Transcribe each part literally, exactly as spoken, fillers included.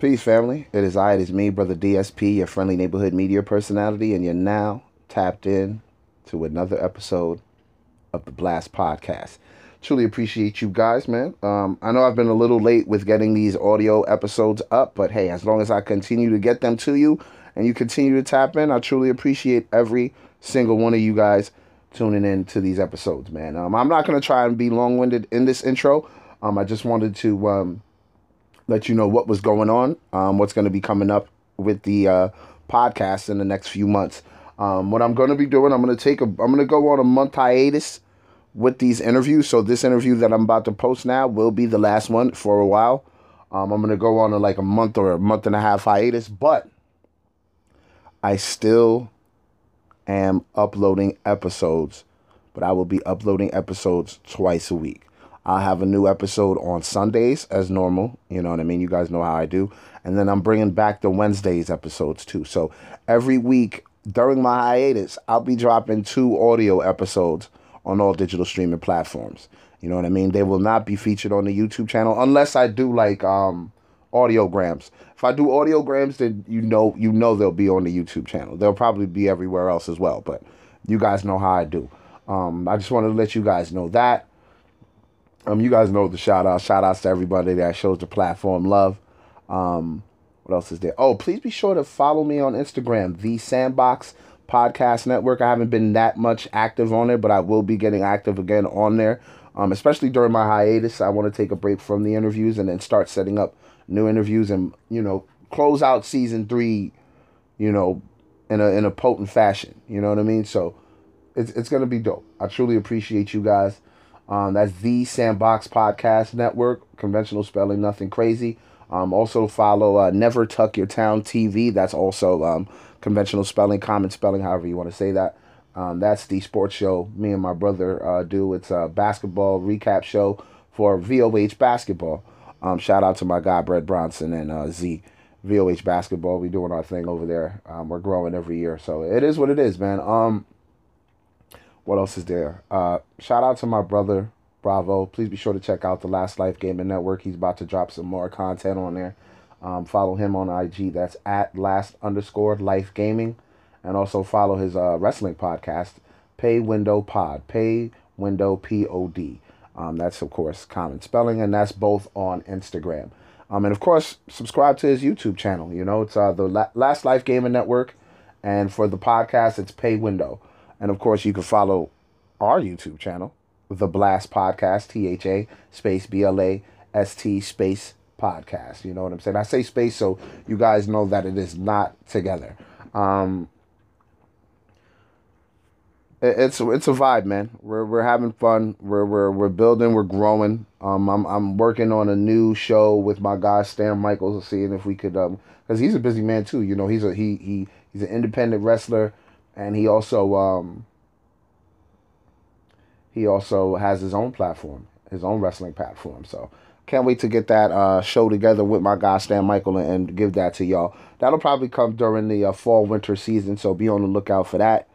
Peace, family. It is I, it is me, Brother D S P, your friendly neighborhood media personality, and you're now tapped in to another episode of The Blast Podcast. Truly appreciate you guys, man. Um, I know I've been a little late with getting these audio episodes up, but hey, as long as I continue to get them to you and you continue to tap in, I truly appreciate every single one of you guys tuning in to these episodes, man. Um, I'm not going to try and be long-winded in this intro. Um, I just wanted to... Um, let you know what was going on, um, what's going to be coming up with the uh, podcast in the next few months. Um, what I'm going to be doing, I'm going to take a, I'm going to go on a month hiatus with these interviews. So this interview that I'm about to post now will be the last one for a while. Um, I'm going to go on a, like a month or a month and a half hiatus, but I still am uploading episodes, but I will be uploading episodes twice a week. I'll have a new episode on Sundays as normal. You know what I mean? You guys know how I do. And then I'm bringing back the Wednesdays episodes too. So every week during my hiatus, I'll be dropping two audio episodes on all digital streaming platforms. You know what I mean? They will not be featured on the YouTube channel unless I do like um, audiograms. If I do audiograms, then you know, you know they'll be on the YouTube channel. They'll probably be everywhere else as well. But you guys know how I do. Um, I just wanted to let you guys know that. Um, you guys know the shout out. Shout outs to everybody that shows the platform love. Um, what else is there? Oh, please be sure to follow me on Instagram, The Sandbox Podcast Network. I haven't been that much active on there, but I will be getting active again on there. Um, especially during my hiatus, I want to take a break from the interviews and then start setting up new interviews and, you know, close out season three, you know, in a in a potent fashion. You know what I mean? So it's it's gonna be dope. I truly appreciate you guys. Um, that's The Sandbox Podcast Network. Conventional spelling, nothing crazy. Um, also follow uh, Never Tuck Your Town T V. That's also um, conventional spelling, common spelling, however you want to say that. Um, that's the sports show me and my brother uh, do. It's a basketball recap show for V O H basketball. Um, shout out to my guy, Brett Bronson and uh, Z. V O H basketball, we doing our thing over there. Um, we're growing every year. So it is what it is, man. Um... What else is there? Uh, shout out to my brother, Bravo. Please be sure to check out the Last Life Gaming Network. He's about to drop some more content on there. Um, follow him on I G. That's at last underscore life gaming. And also follow his uh, wrestling podcast, Pay Window Pod. Pay Window P O D. Um, that's, of course, common spelling. And that's both on Instagram. Um, and, of course, subscribe to his YouTube channel. You know, it's uh, the La- Last Life Gaming Network. And for the podcast, it's Pay Window. And, of course, you can follow our YouTube channel, The Blast Podcast, T H A space B L A S T space podcast. You know what I'm saying? I say space so you guys know that it is not together. Um, it, it's it's a vibe, man. We're we're having fun. We're we're we're building. We're growing. Um, I'm I'm working on a new show with my guy Stan Michaels, seeing if we could um, because he's a busy man too. You know, he's a he he he's an independent wrestler. And he also um, he also has his own platform, his own wrestling platform. So can't wait to get that uh, show together with my guy Stan Michael and, and give that to y'all. That'll probably come during the uh, fall winter season, so be on the lookout for that.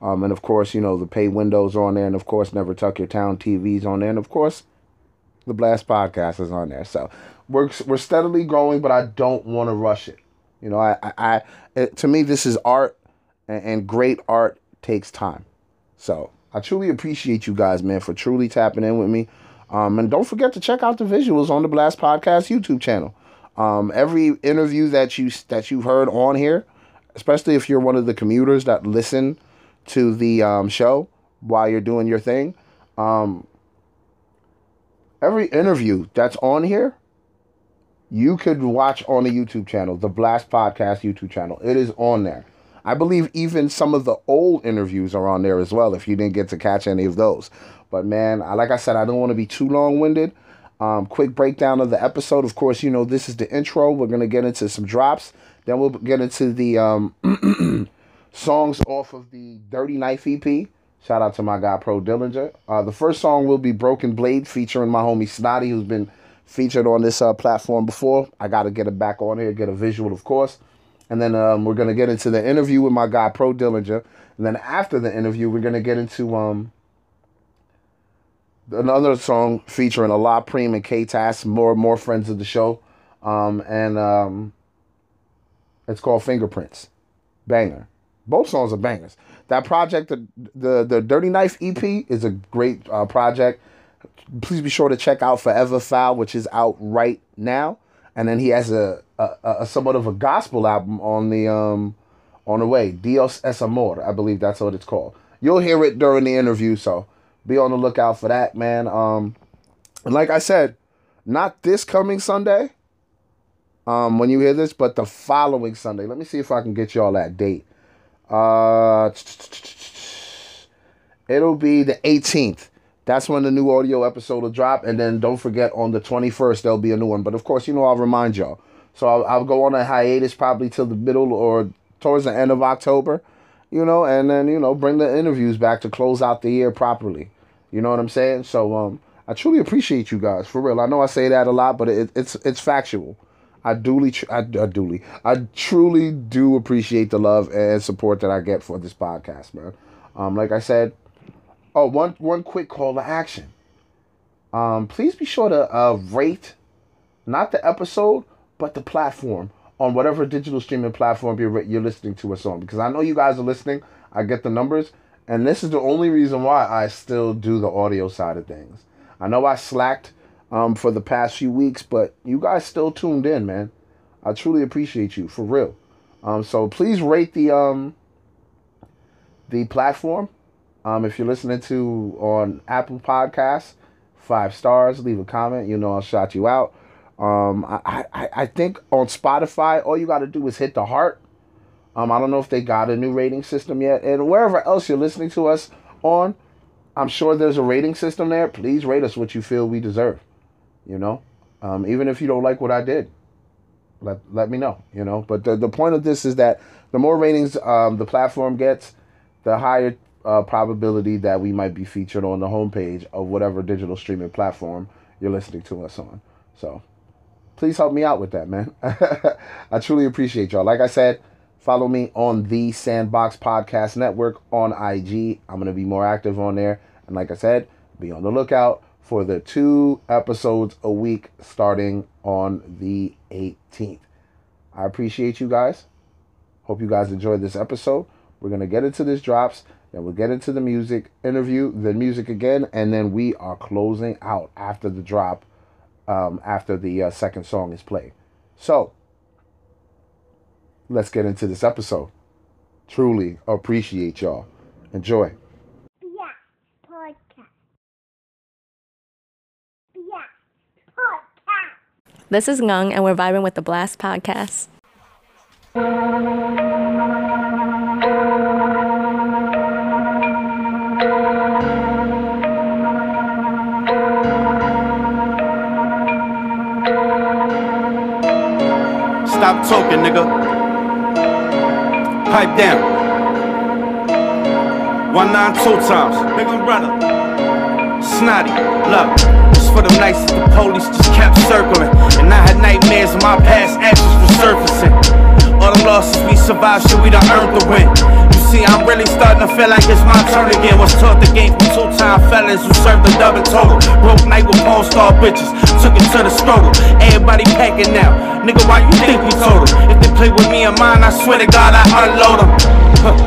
Um, and of course, you know the Pay Windows on there, and of course Never Tuck Your Town T V's on there, and of course the Blast Podcast is on there. So we're we're steadily growing, but I don't want to rush it. You know, I I, I it, to me this is art. And great art takes time. So I truly appreciate you guys, man, for truly tapping in with me. Um, and don't forget to check out the visuals on the Blast Podcast YouTube channel. Um, every interview that, you, that you've heard on here, especially if you're one of the commuters that listen to the um, show while you're doing your thing, um, every interview that's on here, you could watch on the YouTube channel, the Blast Podcast YouTube channel. It is on there. I believe even some of the old interviews are on there as well, if you didn't get to catch any of those. But, man, I, like I said, I don't want to be too long-winded. Um, quick breakdown of the episode. Of course, you know, this is the intro. We're going to get into some drops. Then we'll get into the um, songs off of the Dirty Knife E P. Shout out to my guy, Pro Dillinger. Uh, the first song will be Broken Blade, featuring my homie Snotty, who's been featured on this uh, platform before. I got to get it back on here, get a visual, of course. And then um, we're going to get into the interview with my guy, Pro Dillinger. And then after the interview, we're going to get into um, another song featuring Allah Preem and K Tass, more more friends of the show. Um, and um, it's called Fingerprints. Banger. Both songs are bangers. That project, the the, the Dirty Knife E P, is a great uh, project. Please be sure to check out Forever Foul, which is out right now. And then he has a, a, a somewhat of a gospel album on the um on the way. Dios Es Amor, I believe that's what it's called. You'll hear it during the interview, so be on the lookout for that, man. Um, and like I said, not this coming Sunday, um, when you hear this, but the following Sunday. Let me see if I can get y'all that date. Uh, it'll be the eighteenth. That's when the new audio episode will drop. And then don't forget, on the twenty-first, there'll be a new one. But, of course, you know, I'll remind y'all. So I'll, I'll go on a hiatus probably till the middle or towards the end of October, you know, and then, you know, bring the interviews back to close out the year properly. You know what I'm saying? So um, I truly appreciate you guys, for real. I know I say that a lot, but it, it's it's factual. I duly, I, I duly, I truly do appreciate the love and support that I get for this podcast, man. Um, like I said, Oh, one, one quick call to action. Um, please be sure to uh, rate, not the episode, but the platform on whatever digital streaming platform you're, you're listening to us on. Because I know you guys are listening. I get the numbers. And this is the only reason why I still do the audio side of things. I know I slacked um, for the past few weeks, but you guys still tuned in, man. I truly appreciate you, for real. Um, so please rate the um, the platform. Um, if you're listening to on Apple Podcasts, five stars, leave a comment. You know I'll shout you out. Um, I, I, I think on Spotify, all you got to do is hit the heart. Um, I don't know if they got a new rating system yet. And wherever else you're listening to us on, I'm sure there's a rating system there. Please rate us what you feel we deserve. You know, um, even if you don't like what I did, let let me know. You know, but the, the point of this is that the more ratings um, the platform gets, the higher Uh, probability that we might be featured on the homepage of whatever digital streaming platform you're listening to us on. So please help me out with that, man. I truly appreciate y'all. Like I said, follow me on The Sandbox Podcast Network on I G. I'm going to be more active on there. And like I said, be on the lookout for the two episodes a week starting on the eighteenth. I appreciate you guys. Hope you guys enjoyed this episode. We're going to get into this drops. Then we'll get into the music interview, the music again, and then we are closing out after the drop, um, after the uh, second song is played. So, let's get into this episode. Truly appreciate y'all. Enjoy. Yeah, podcast. Yeah, podcast. This is Ngung, and we're vibing with the Blast Podcast. Stop talking, nigga. Pipe down. One nine two times, nigga brother. Snotty, look. It's for them nights that the police just kept circling, and I had nightmares of my past actions resurfacing. All the losses we survived, shit, we done earned the win. See, I'm really starting to feel like it's my turn again. Was taught the game from two-time fellas who served the double total. Broke night with porn star bitches, took it to the struggle. Everybody packing now, nigga, why you think we total? If they play with me and mine, I swear to God I unload them. Huh.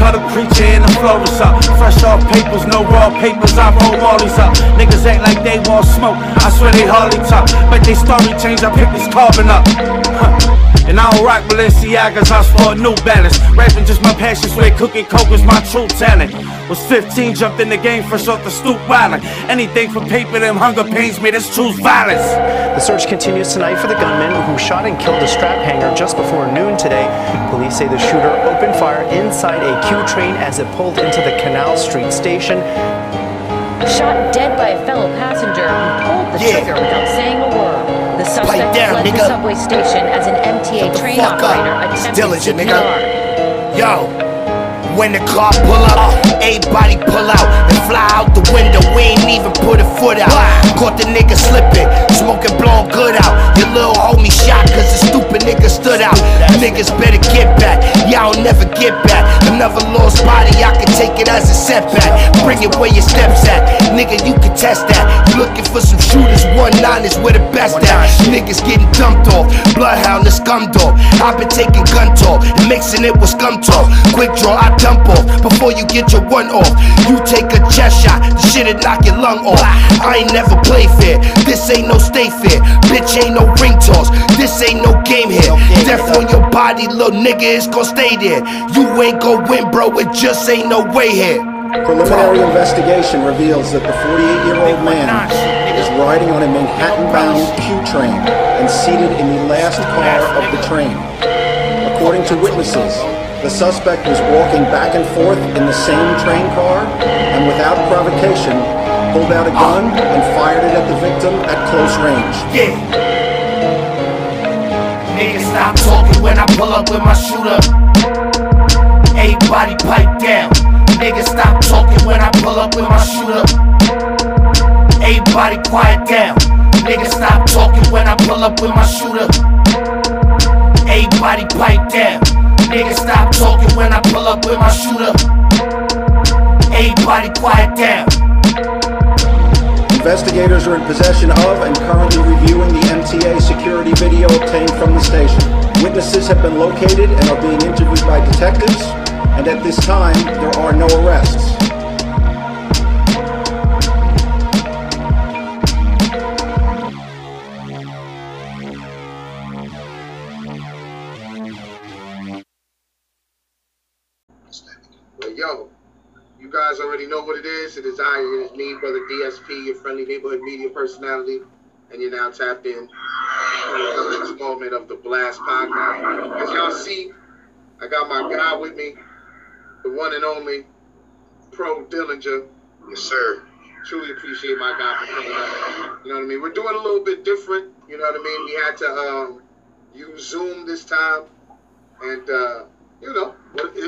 Cut a creature in the florist up. Fresh off papers, no raw papers, I roll all these up. Niggas act like they want smoke, I swear they hardly talk. But they story change, I pick this carbon up. Huh. And I don't rock Balenciagas, I sport New Balance. Rapping just my passion, swear cooking coke is my true talent. Was fifteen, jumped in the game, fresh off the stoop wildin'. Anything for paper, them hunger pains made us choose violence. The search continues tonight for the gunman who shot and killed a strap hanger just before noon today. Police say the shooter opened fire inside a Q train as it pulled into the Canal Street station. Shot dead by a fellow passenger who pulled the yeah. trigger without saying a word. The suspect down, fled nigga. the subway station as an M T A Shut train operator up. attempted Dillinger, nigga. Yo, when the car pull up, everybody pull out and fly out the window. We ain't even put a foot out. Caught the nigga slipping, smoking blowing good out. Your little homie shot cause the stupid nigga stood out. Niggas better get back. Y'all never get back. Another lost body, I can take it as a setback. Bring it where your steps at, nigga, you can test that. You looking for some shooters, one nine is where the best at. Niggas getting dumped off, bloodhound and scum dog. I've been taking gun talk and mixing it with scum talk. Quick draw, I dump off before you get your one off. You take a chest shot, the shit'll knock your lung off. I ain't never play fair, this ain't no stay fair. Bitch ain't no ring toss, this ain't no game here. Death on your body, little nigga, it's gon' stay there. You ain't gon' win, bro, it just ain't no way here. Preliminary investigation reveals that the forty-eight-year-old man is riding on a Manhattan-bound Q train and seated in the last car of the train. According to witnesses, the suspect was walking back and forth in the same train car and without provocation, pulled out a gun and fired it at the victim at close range. Yeah. Niggas stop talking when I pull up with my shooter. Everybody pipe down. Niggas stop talking when I pull up with my shooter. Everybody quiet down. Niggas stop talking when I pull up with my shooter. Everybody pipe down. Niggas stop talking when I pull up with my shooter. Everybody quiet down. Investigators are in possession of and currently reviewing the M T A security video obtained from the station. Witnesses have been located and are being interviewed by detectives, and at this time, there are no arrests. Guys already know what it is. It is I, it is me, Brother D S P, your friendly neighborhood media personality, and you're now tapped in to this moment of the Blast Podcast. As y'all see, I got my guy with me, the one and only Pro Dillinger. Yes, sir. Truly appreciate my guy for coming up. You know what I mean? We're doing a little bit different. You know what I mean? We had to um, use Zoom this time, and uh, you know,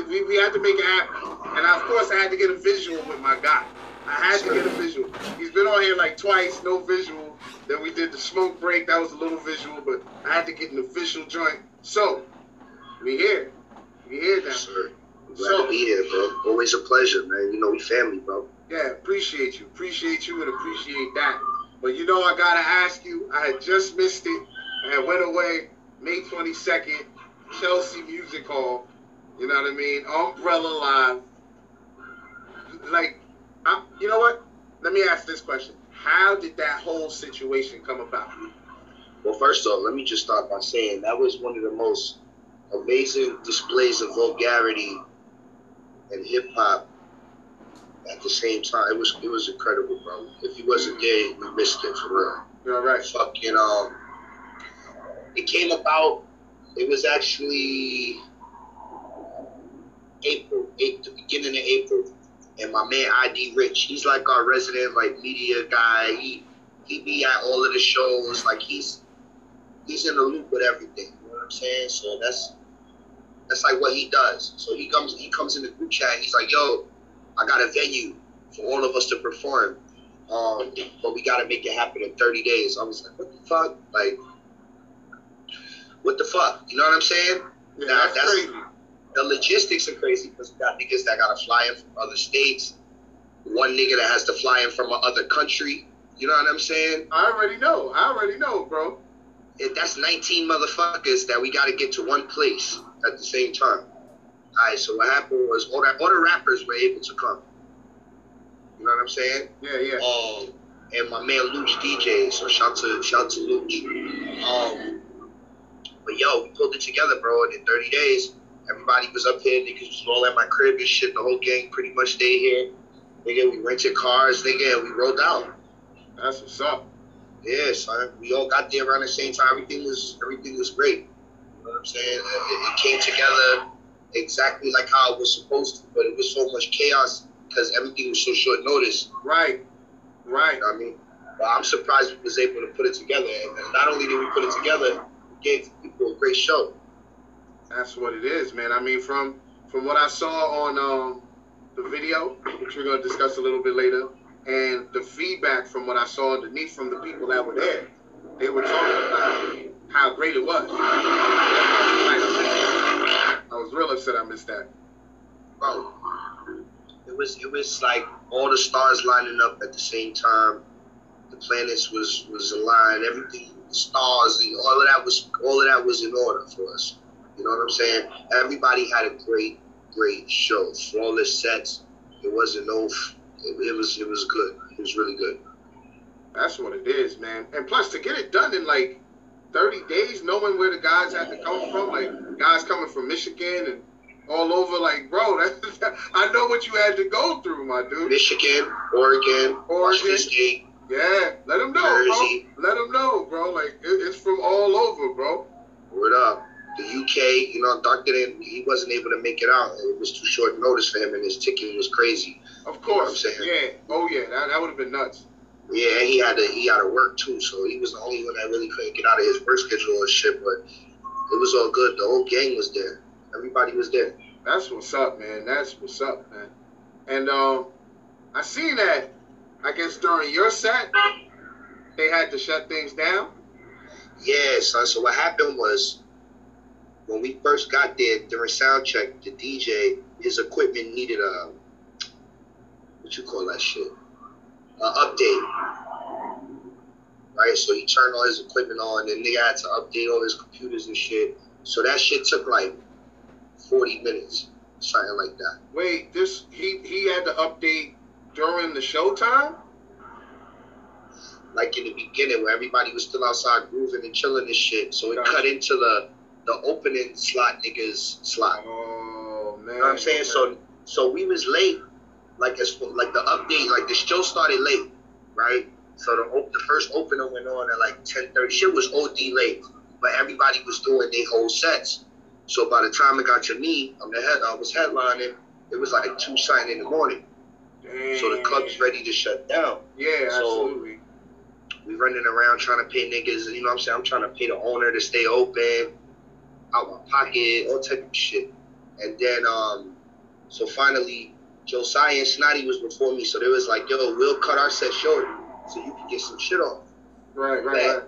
we, we had to make it happen. And I, of course, I had to get a visual with my guy. I had to get a visual. He's been on here like twice, no visual. Then we did the smoke break. That was a little visual, but I had to get an official joint. So, we here. We here now. Sir, glad so, to be here, bro. Always a pleasure, man. You know we family, bro. Yeah, appreciate you. Appreciate you and appreciate that. But you know I got to ask you, I had just missed it. I had went away May twenty-second, Chelsea Music Hall. You know what I mean? Umbrella Live. Like, I'm, you know what? Let me ask this question. How did that whole situation come about? Well, first off, let me just start by saying that was one of the most amazing displays of vulgarity and hip-hop at the same time. It was it was incredible, bro. If you wasn't there, we missed it, for real. You're right. Fucking, um, it came about, it was actually April, eight, the beginning of April. And my man I D Rich, he's like our resident like media guy. He he be at all of the shows. Like he's he's in the loop with everything. You know what I'm saying? So that's that's like what he does. So he comes he comes in the group chat. And he's like, yo, I got a venue for all of us to perform, um, but we gotta make it happen in thirty days. I was like, what the fuck? Like, what the fuck? You know what I'm saying? Yeah, now, that's, that's crazy. The logistics are crazy because we got niggas that got to fly in from other states. One nigga that has to fly in from another country. You know what I'm saying? I already know. I already know, bro. It, that's nineteen motherfuckers that we got to get to one place at the same time. All right, so what happened was all, that, all the rappers were able to come. You know what I'm saying? Yeah, yeah. Um, and my man Looch D J, so shout to, shout to Looch. Um, but yo, we pulled it together, bro, and in thirty days... Everybody was up here, niggas was all at my crib and shit. The whole gang pretty much stayed here. Nigga, we rented cars, nigga, and we rolled out. That's what's up. Yeah, son. We all got there around the same time. Everything was everything was great. You know what I'm saying? It, it came together exactly like how it was supposed to, but it was so much chaos because everything was so short notice. Right. Right. You know what I mean? But I'm surprised we was able to put it together. And not only did we put it together, we gave people a great show. That's what it is, man. I mean, from from what I saw on um, the video, which we're going to discuss a little bit later, and the feedback from what I saw underneath from the people that were there, they were talking about how great it was. I was was real upset I missed that. Oh, it was it was like all the stars lining up at the same time. The planets was was aligned. Everything, the stars, the, all of that was all of that was in order for us. You know what I'm saying? Everybody had a great, great show. Flawless sets. It wasn't no. It, it was it was good. It was really good. That's what it is, man. And plus, to get it done in like thirty days, knowing where the guys had to come from, like guys coming from Michigan and all over, like, bro, that, I know what you had to go through, my dude. Michigan, Oregon, Oregon State. Yeah, let them know, Jersey. Bro. Let them know, bro. Like, it, it's from all over, bro. Word up. The U K, you know, Doctor didn't, he wasn't able to make it out. It was too short notice for him, and his ticketing was crazy. Of course. You know what I'm saying? Yeah. Oh, yeah. That, that would have been nuts. Yeah, he had to he had to work too, so he was the only one that really couldn't get out of his work schedule and shit. But it was all good. The whole gang was there. Everybody was there. That's what's up, man. That's what's up, man. And um, I seen that. I guess during your set, they had to shut things down. Yeah, son. So what happened was, when we first got there during sound check, the D J, his equipment needed a what you call that shit. Uh, update, right? So he turned all his equipment on, and they had to update all his computers and shit. So that shit took like forty minutes, something like that. Wait, this he he had to update during the show time? Like in the beginning, where everybody was still outside grooving and chilling and shit. So it Gosh. cut into the the opening slot niggas slot. Oh man, you know what I'm saying? So so we was late. Like as like the update, like the show started late, right? So the op- the first opener went on at like ten thirty. Shit was O D late, but everybody was doing their whole sets. So by the time it got to me, I'm the head. I was headlining. It was like two sign in the morning. Dang. So the club's ready to shut down. Yeah, so absolutely. We running around trying to pay niggas. You know what I'm saying? I'm trying to pay the owner to stay open, out my pocket, all type of shit. And then um, so finally. Josiah and Snotty was before me, so they was like, yo, we'll cut our set short so you can get some shit off. Right, right, right.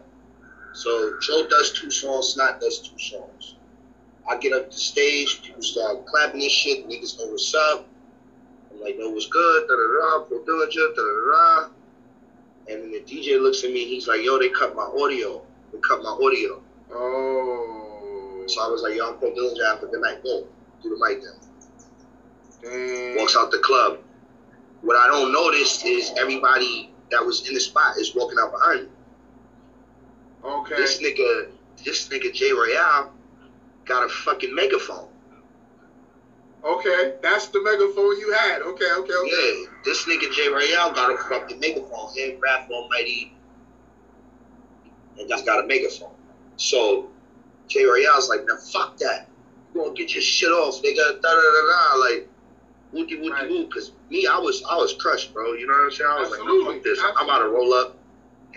So Joe does two songs, Snot does two songs. I get up to stage, people start clapping and shit, niggas know what's up. I'm like, no, what's good, da-da-da, Pro Dillinger, da-da-da. And then the D J looks at me, he's like, yo, they cut my audio. They cut my audio. Oh. So I was like, yo, I'm Pro Dillinger after the night. Go, do the mic then. Damn. Walks out the club. What I don't notice is everybody that was in the spot is walking out behind me. Okay. This nigga, this nigga Jay Royal got a fucking megaphone. Okay, that's the megaphone you had. Okay, okay, okay. Yeah, this nigga Jay Royal got a fucking megaphone. Him, Raph Almighty, and that's got a megaphone. So Jay Royal's like, man, fuck that. You gonna get your shit off, nigga. Da da da da. Like. Woody, woody, right. Woody, because me, I was I was crushed, bro. You know what I'm saying? I was Absolutely. like, fuck this. Absolutely. I'm about to roll up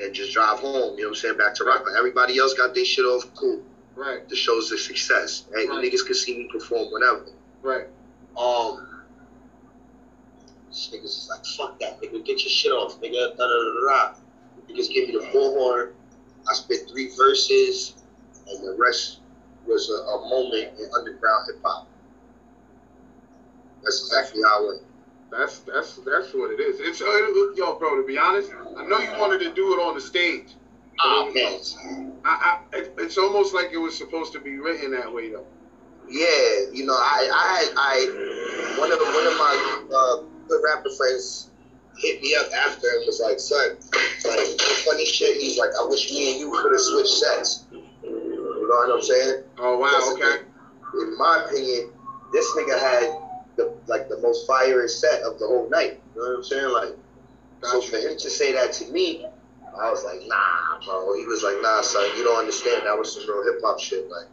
and just drive home. You know what I'm saying? Back to Rockland. Everybody else got their shit off. Cool. Right. The show's a success. Right? Right. The niggas could see me perform whenever. Right. Um, this niggas is like, fuck that, nigga. Get your shit off, nigga. Da da da da. Niggas gave me the bullhorn. I spit three verses, and the rest was a, a moment in underground hip hop. That's exactly how it went. That's, that's, that's what it is. It's, uh, yo, bro, to be honest, I know you wanted to do it on the stage. Oh, man. I, I, it, it's almost like it was supposed to be written that way, though. Yeah, you know, I, I, I one of the, one of my uh, good rapper friends hit me up after and was like, son, like, funny shit, he's like, I wish me and you could have switched sets. You know what I'm saying? Oh, wow, because okay. In, in my opinion, this nigga had... The, like the most fiery set of the whole night. You know what I'm saying? Like, gotcha. So for him to say that to me, I was like, nah, bro. He was like, nah, son, you don't understand. That was some real hip hop shit. Like,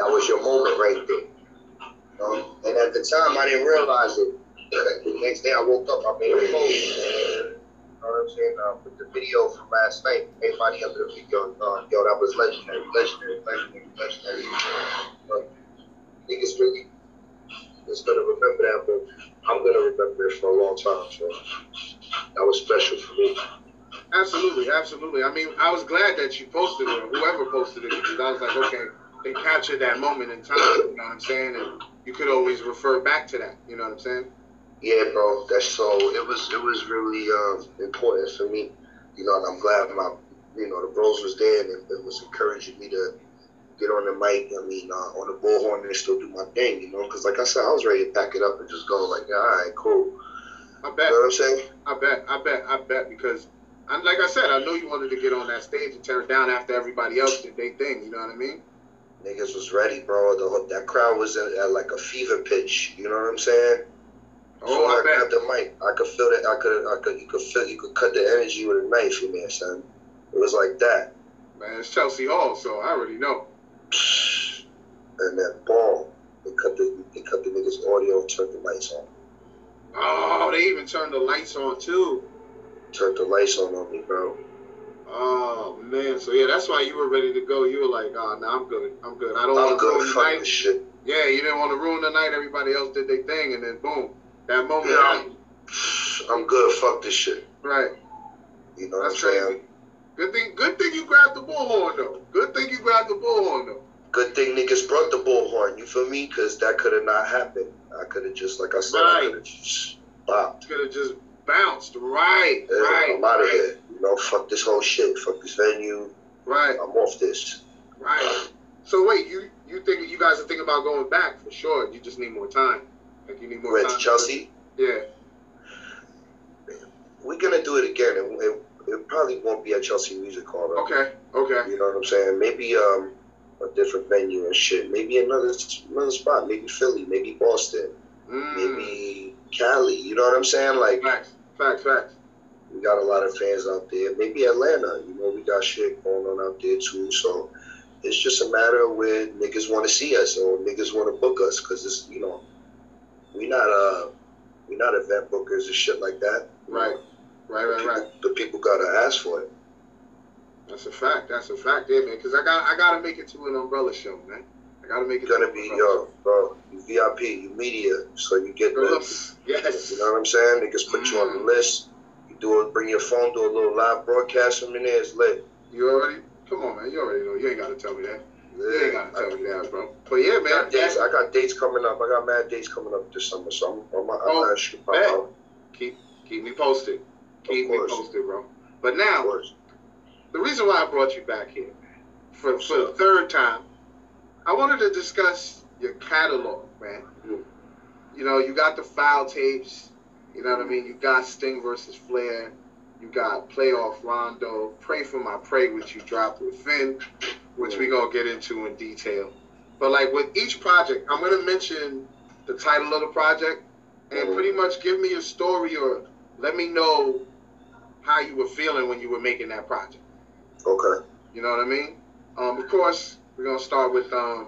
that was your moment right there. You know? And at the time, I didn't realize it. Like, the next day, I woke up, I made a post. You know what I'm saying? Uh, with the video from last night, everybody up in the video, uh, yo, that was legendary, legendary, legendary, legendary. But niggas really. It's gonna remember that, but I'm gonna remember it for a long time. So that was special for me. Absolutely, absolutely. I mean, I was glad that you posted it, or whoever posted it, because I was like, okay, and capture that moment in time, you know what I'm saying? And you could always refer back to that, you know what I'm saying? Yeah, bro. That's so. It was it was really uh, important for me, you know. And I'm glad my, you know, the bros was there and it, it was encouraging me to get on the mic. I mean, uh, on the bullhorn and still do my thing, you know. Because like I said, I was ready to pack it up and just go. Like, all right, cool. I bet. You know what I'm saying? I bet. I bet. I bet. Because, I, like I said, I know you wanted to get on that stage and tear it down after everybody else did their thing. You know what I mean? Niggas was ready, bro. The, that crowd was at, at like a fever pitch. You know what I'm saying? Oh, so I, I got the mic. I could feel that. I could. I could. You could feel. You could cut the energy with a knife, you man, son. It was like that. Man, it's Chelsea Hall, so I already know. And that ball, they cut the. They cut the niggas' audio. Turned the lights on. Oh, they even turned the lights on too. Turned the lights on on me, bro. Oh man, so yeah, that's why you were ready to go. You were like, oh, nah, I'm good. I'm good. I don't want to ruin the night. Shit. Yeah, you didn't want to ruin the night. Everybody else did their thing, and then boom. That moment, yeah, I'm, I'm good. Fuck this shit. Right. You know what I'm saying? Good thing, good thing you grabbed the bullhorn though. Good thing you grabbed the bullhorn though. Good thing niggas brought the bullhorn. You feel me? Because that could have not happened. I could have just, like I said, right. I could have just bopped. Could have just bounced. Right. Yeah, right. I'm out of right. here. You know, fuck this whole shit. Fuck this venue. Right. I'm off this. Right. So wait, you you think you guys are thinking about going back for sure? You just need more time. Like you need more Went time to Chelsea? Yeah. We're going to do it again. It, it, it probably won't be at Chelsea Music Hall. Though. Okay, okay. You know what I'm saying? Maybe um, a different venue and shit. Maybe another another spot. Maybe Philly. Maybe Boston. Mm. Maybe Cali. You know what I'm saying? Like, facts, facts, facts. We got a lot of fans out there. Maybe Atlanta. You know, we got shit going on out there too. So it's just a matter of where niggas want to see us or niggas want to book us because it's, you know, we not uh we not event bookers and shit like that. Right, right, right, people, right. The people gotta ask for it. That's a fact. That's a fact, yeah, man. Cause I got I gotta make it to an Umbrella show, man. I gotta make it. You're to gonna be yo, bro. You V I P, you media, so you get the. Yes. You know what I'm saying? Niggas put mm. you on the list. You do it. Bring your phone. Do a little live broadcast from in there. It's lit. You already? Come on, man. You already know. You ain't gotta tell me that. Yeah, you gotta tell I, me that, bro. But yeah, man. I got, dates, I got dates coming up. I got mad dates coming up this summer, so I'm, I'm, I'm oh, not sure about Keep keep me posted. Keep me posted, bro. But now, the reason why I brought you back here for for the third time, I wanted to discuss your catalog, man. Mm-hmm. You know, you got the Foul tapes. You know what I mean? You got Sting versus Flair. You got Playoff Rondo, Pray For My Prey, which you dropped with Finn, which we're going to get into in detail. But, like, with each project, I'm going to mention the title of the project and pretty much give me a story or let me know how you were feeling when you were making that project. Okay. You know what I mean? Um, of course, we're going to start with um,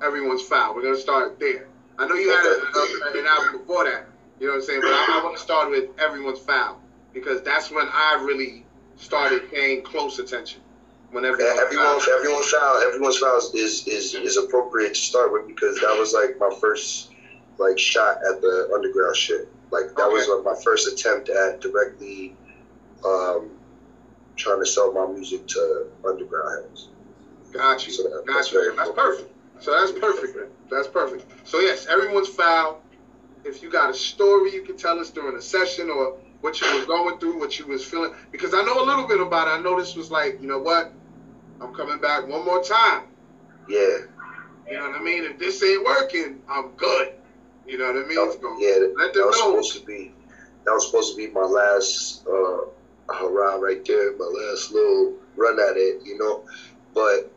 Everyone's Foul. We're going to start there. I know you had a, a, an album before that, you know what I'm saying? But I, I want to start with Everyone's Foul. Because that's when I really started paying close attention. When everyone, yeah, everyone, everyone's foul, everyone's foul is, is is appropriate to start with because that was like my first like shot at the underground shit. Like that okay. was like my first attempt at directly um, trying to sell my music to underground heads. Got you, so that, got that's you. That's perfect. So that's perfect. That's perfect. So yes, Everyone's Foul. If you got a story, you can tell us during a session or what you was going through, what you was feeling. Because I know a little bit about it. I know this was like, you know what? I'm coming back one more time. Yeah. You know what I mean? If this ain't working, I'm good. You know what I mean? That, so yeah, that, let them that was know. Supposed to be, that was supposed to be my last uh, hurrah right there, my last little run at it, you know? But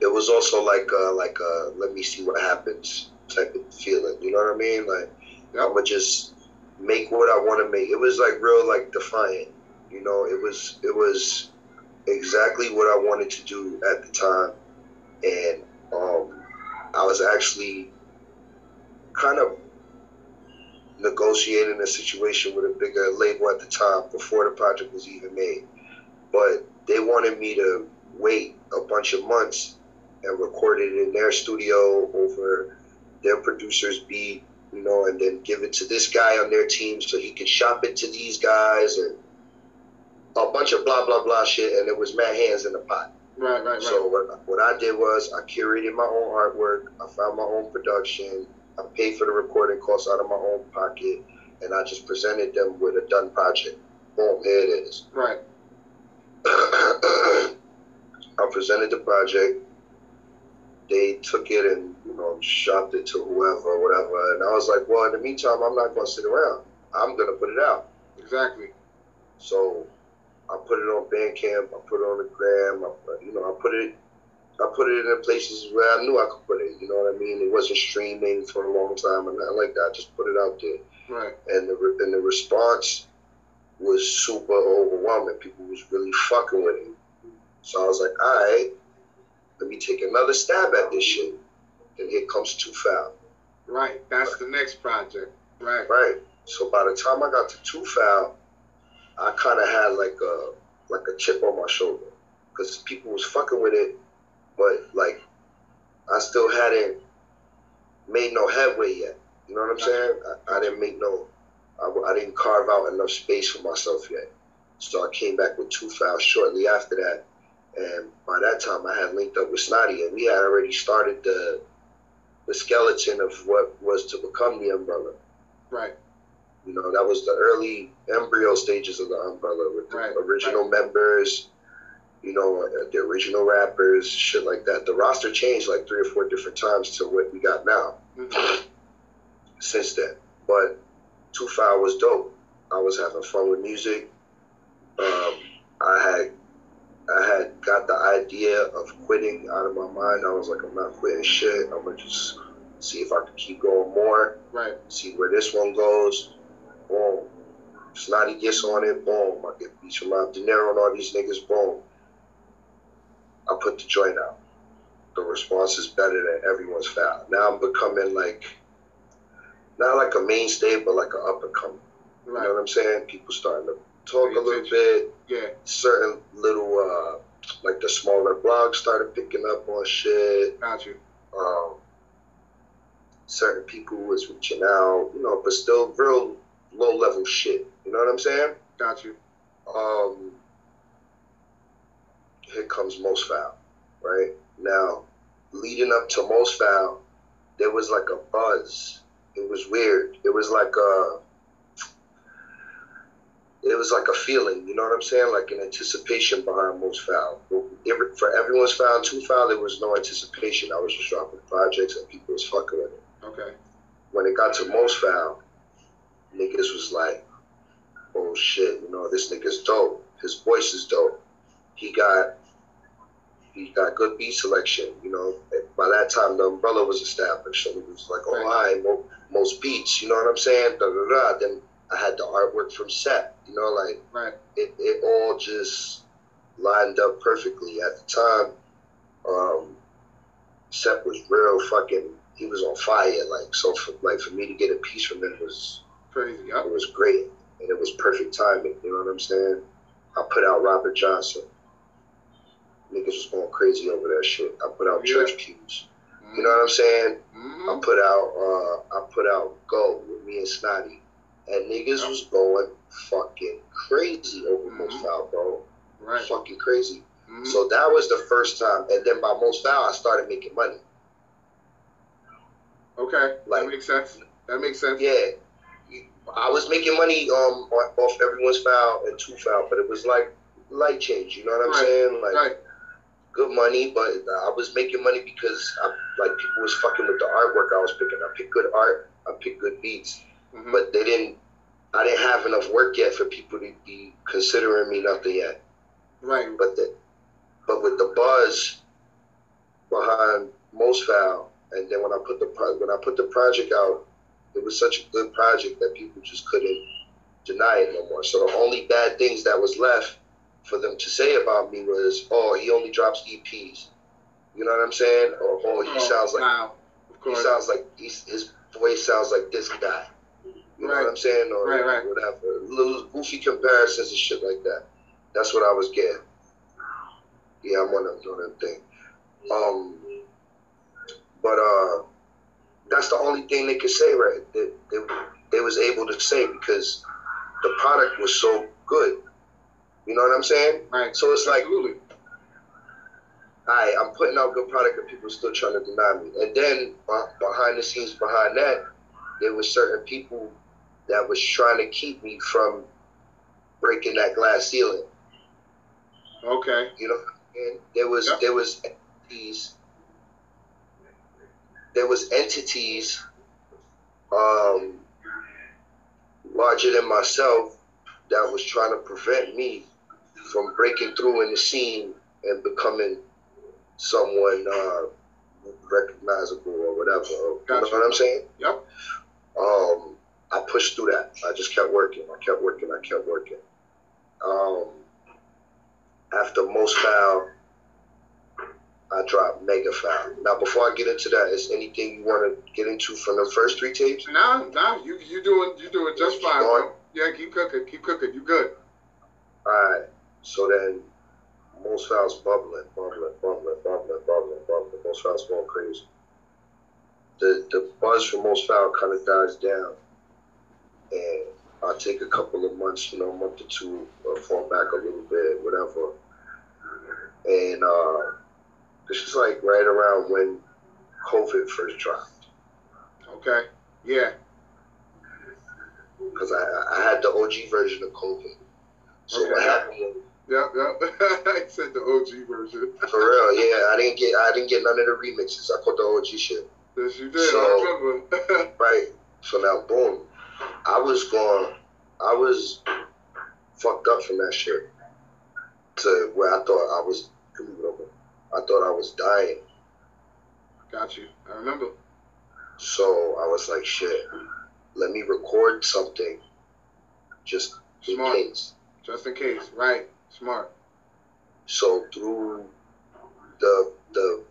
it was also like a, like a let me see what happens type of feeling. You know what I mean? Like, I'm going to just make what I want to make. It was like real, like defiant, you know. It was it was exactly what I wanted to do at the time, and um, I was actually kind of negotiating a situation with a bigger label at the time before the project was even made. But they wanted me to wait a bunch of months and record it in their studio over their producer's beat. You know, and then give it to this guy on their team so he could shop it to these guys and a bunch of blah, blah, blah shit. And it was mad hands in the pot. Right, right, right. So what, what I did was I curated my own artwork. I found my own production. I paid for the recording costs out of my own pocket, and I just presented them with a done project. Boom, here it is. Right. I presented the project. They took it and, you know, shopped it to whoever, whatever. And I was like, well, in the meantime, I'm not going to sit around. I'm going to put it out. Exactly. So I put it on Bandcamp. I put it on the gram. I, you know, I put it I put it in places where I knew I could put it. You know what I mean? It wasn't streaming for a long time and nothing like that. I just put it out there. Right. And the, and the response was super overwhelming. People was really fucking with it. So I was like, all right, let me take another stab at this shit. And here comes Two Foul. Right. That's right. The next project. Right. Right. So by the time I got to Two Foul, I kind of had like a like a chip on my shoulder because people was fucking with it, but like I still hadn't made no headway yet. You know what I'm saying? I, I didn't make no, I, I didn't carve out enough space for myself yet. So I came back with Two Foul shortly after that, and by that time I had linked up with Snotty, and we had already started the the skeleton of what was to become the Umbrella. Right. You know, that was the early embryo stages of the Umbrella with the right, original right. members, you know, the original rappers, shit like that. The roster changed like three or four different times to what we got now mm-hmm. since then. But Two Foul was dope. I was having fun with music. Um, I had I had got the idea of quitting out of my mind. I was like, I'm not quitting shit. I'm going to just see if I can keep going more. Right. See where this one goes. Boom. Snotty gets on it, boom. I get beats from Rob De Niro and all these niggas, boom. I put the joint out. The response is better than Everyone's Foul. Now I'm becoming like, not like a mainstay, but like an up and coming. Right. You know what I'm saying? People starting to talk a little bit. Yeah. Certain little, uh, like the smaller blogs started picking up on shit. Got you. Um, certain people was reaching out, you know, but still real low level shit. You know what I'm saying? Got you. Um, here comes Most Foul, right? Now, leading up to Most Foul, there was like a buzz. It was weird. It was like a, it was like a feeling. You know what I'm saying? Like an anticipation behind Most Foul. For Everyone's Foul, Two Foul, there was no anticipation. I was just dropping projects and people was fucking with it. Okay. When it got to Most Foul, niggas was like, oh shit, you know, this nigga's dope. His voice is dope. He got he got good beat selection, you know. By that time, the Umbrella was established. So it was like, oh, right. I mo- most beats, you know what I'm saying? Da, da, da. Then I had the artwork from Set, you know, like right. it, it all just lined up perfectly. At the time, um, Set was real fucking, he was on fire. Like, so for, like, for me to get a piece from him was... crazy. Yep. It was great, and it was perfect timing. You know what I'm saying? I put out Robert Johnson. Niggas was going crazy over that shit. I put out yeah. Church Pews. Mm-hmm. You know what I'm saying? Mm-hmm. I put out, uh, I put out Go with me and Snotty, and niggas yep. was going fucking crazy over mm-hmm. Most Foul, bro. Right. Fucking crazy. Mm-hmm. So that was the first time, and then by Most Foul, I started making money. Okay, like, that makes sense. That makes sense. Yeah. I was making money um, off Everyone's Foul and Two Foul, but it was like light change, you know what I'm right. saying? Like right. good money, but I was making money because I, like people was fucking with the artwork I was picking. I picked good art, I picked good beats, mm-hmm. but they didn't. I didn't have enough work yet for people to be considering me nothing yet. Right. But the, but with the buzz behind Most Foul, and then when I put the pro, when I put the project out. It was such a good project that people just couldn't deny it no more. So the only bad things that was left for them to say about me was, oh, he only drops E Ps. You know what I'm saying? Or, oh, he oh, sounds like wow. of course. he sounds like he's, his voice sounds like this guy. You right. know what I'm saying? Or right, right. whatever. Little goofy comparisons and shit like that. That's what I was getting. Yeah, I'm on them doing them thing. Um, but uh. That's the only thing they could say, right? They, they, they was able to say because the product was so good. You know what I'm saying? Right. So it's like, absolutely. alright, I'm putting out good product and people still trying to deny me. And then behind the scenes, behind that, there were certain people that was trying to keep me from breaking that glass ceiling. Okay. You know, and there was yep. there was entities, there was entities, um, larger than myself that was trying to prevent me from breaking through in the scene and becoming someone uh, recognizable or whatever. Gotcha. You know what I'm saying? Yep. Um, I pushed through that. I just kept working. I kept working. I kept working. Um, after Most Foul, I dropped Mega Foul. Now, before I get into that, is anything you want to get into from the first three tapes? No, no. You you doing you doing just keep fine. Going. Yeah, keep cooking. Keep cooking. You good. All right. So then, Most Foul's bubbling, bubbling, bubbling, bubbling, bubbling, bubbling. Most Foul's going crazy. The the buzz for Most Foul kind of dies down, and I take a couple of months, you know, a month or two, uh, fall back a little bit, whatever. And uh, this is like right around when COVID first dropped. Okay. Yeah. Because I I had the O G version of COVID. So okay. What happened was, yeah, yeah. I said the O G version. For real, yeah. I didn't get I didn't get none of the remixes. I caught the O G shit. Yes, you did. So, I remember. Right. So now, boom. I was going, I was fucked up from that shit to where I thought I was, I thought I was dying. Got you. I remember. So I was like, shit, let me record something just Smart. in case. Just in case, right. Smart. So through the the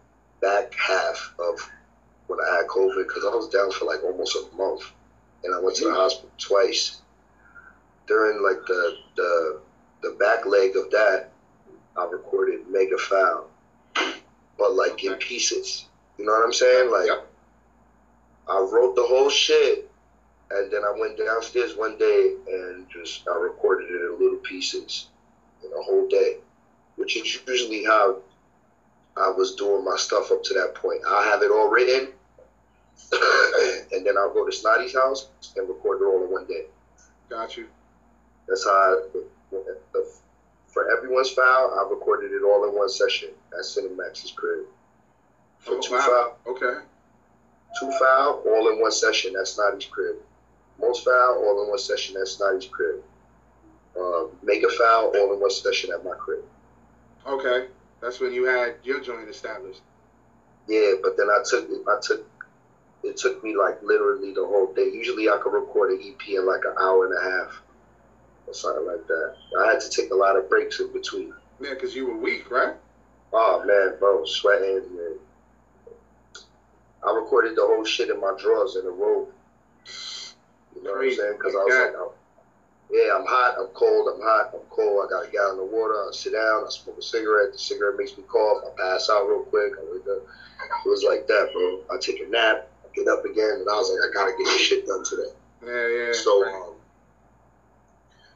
back half of when I had COVID, because I was down for like almost a month, and I went to the hospital twice. During like the the the back leg of that, I recorded Mega Foul, but like okay. in pieces. You know what I'm saying? Like yep. I wrote the whole shit, and then I went downstairs one day and just I recorded it in little pieces in a whole day, which is usually how I was doing my stuff up to that point. I have it all written. And then I'll go to Snotty's house and record it all in one day. Got you. That's how I, for Everyone's Foul, I recorded it all in one session at Cinemax's crib. For oh, Two wow. Foul, okay. Two Foul, all in one session at Snotty's crib. Most Foul, all in one session at Snotty's crib. Uh, Mega Foul, all in one session at my crib. Okay, that's when you had your joint established. Yeah, but then I took I took. It took me like literally the whole day. Usually I could record an E P in like an hour and a half or something like that. I had to take a lot of breaks in between. Yeah, because you were weak, right? Oh, man, bro, sweating. Man. I recorded the whole shit in my drawers in a robe. You know Great. what I'm saying? Because I was like, oh, yeah, I'm hot, I'm cold, I'm hot, I'm cold. I got to get out in the water, I sit down, I smoke a cigarette. The cigarette makes me cough. I pass out real quick. I wake up. It was like that, bro. I take a nap. Get up again, and I was like, I gotta get this shit done today. Yeah, yeah. So right. um,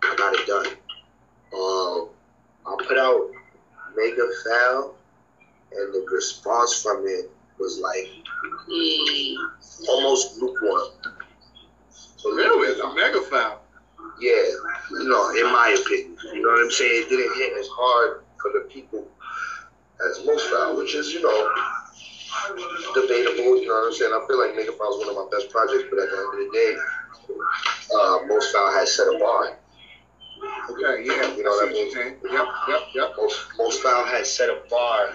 I got it done. Um, I put out Mega Foul, and the response from it was like mm. almost lukewarm. So really, the Mega Foul. Yeah, you know, in my opinion, you know what I'm saying. It didn't hit as hard for the people as Most Foul, which is, you know. Debatable, you know what I'm saying? I feel like Mega Foul was one of my best projects, but at the end of the day, uh, Most Foul had set a bar. Okay, yeah. You know what I mean? Yep, yep, yep. Most, Most Foul had set a bar,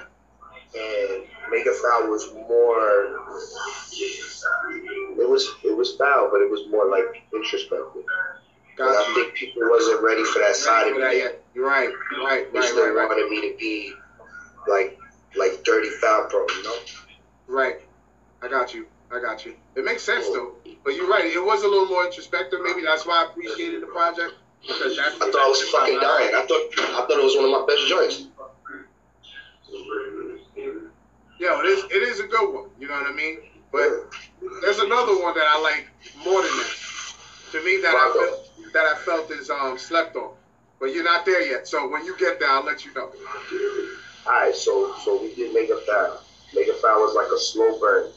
and Mega Foul was more. It was it was foul, but it was more like introspective. Gotcha. And I think people wasn't ready for that side of me. You're right, you're right, right, right. They still wanted me to be like like Dirty Foul, bro. You know. Right. I got you. I got you. It makes sense, though. But you're right. It was a little more introspective. Maybe that's why I appreciated the project. Because that's I thought I was fucking dying. I thought I thought it was one of my best joints. Yeah, it is, it is a good one. You know what I mean? But there's another one that I like more than that. To me, that, I felt, that I felt is um, slept on. But you're not there yet. So when you get there, I'll let you know. All right, so so we did Mega Foul. Mega Foul was like a slow burn.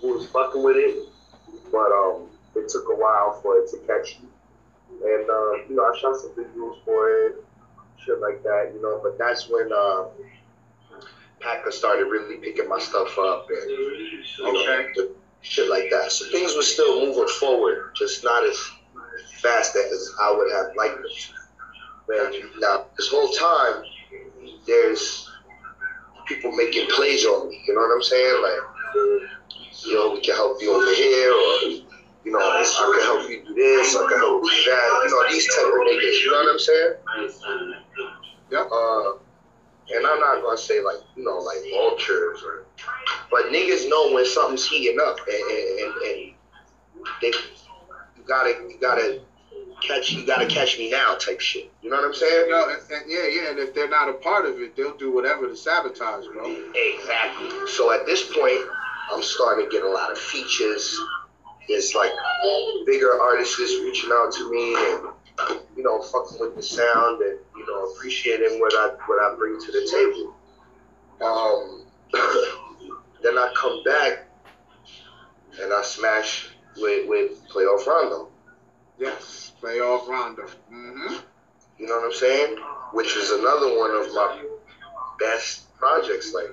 We was fucking with it, but um, it took a while for it to catch you. And uh, you know, I shot some visuals for it, shit like that, you know. But that's when uh, Packer started really picking my stuff up and you know, the shit like that. So things were still moving forward, just not as fast as I would have liked them. And now this whole time, there's people making plays on me. You know what I'm saying? Like, you know, we can help you over here, or you know, I can help you do this, I can help you do that. You know, these type of niggas. You know what I'm saying? Yeah. Uh, and I'm not gonna say like, you know, like vultures, or, but niggas know when something's heating up, and and, and they you gotta you gotta. Catch you gotta catch me now type shit. You know what I'm saying? No, and, and, yeah, yeah. And if they're not a part of it, they'll do whatever to sabotage, bro. Exactly. So at this point, I'm starting to get a lot of features. It's like bigger artists reaching out to me, and you know, fucking with the sound, and you know, appreciating what I what I bring to the table. Um, then I come back and I smash with with Playoff Rondo. Yes, Playoff Rondo. Mm-hmm. You know what I'm saying? Which is another one of my best projects. Like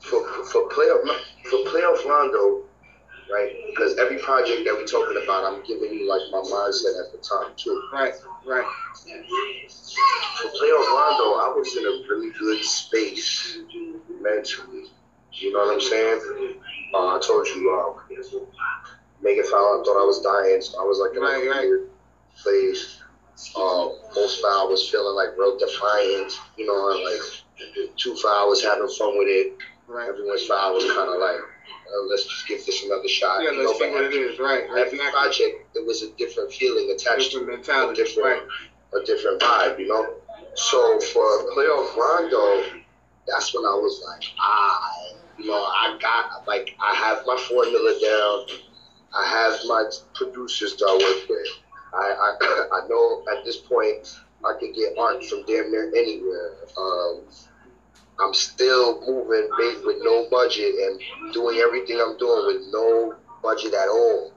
for for playoff for Playoff Rondo, right? Because every project that we're talking about, I'm giving you like my mindset at the time too. Right, right. For Playoff Rondo, I was in a really good space mentally. You know what I'm saying? Uh, I told you. Uh, Mega Foul, I thought I was dying, so I was like in right, a right. weird place. Um, Most Foul was feeling like real defiant, you know, and like Two Foul was having fun with it. Right. Everyone's Foul was kind of like, uh, let's just give this another shot. Yeah, you let's know, see what every, it is, right. right every exactly. project, there was a different feeling attached different to mentality, a different, right. a different vibe, you know? So for Playoff Rondo, that's when I was like, ah, you know, I got, like, I have my formula down. I have my producers that I work with. I, I I know at this point I can get art from damn near anywhere. Um, I'm still moving with no budget and doing everything I'm doing with no budget at all,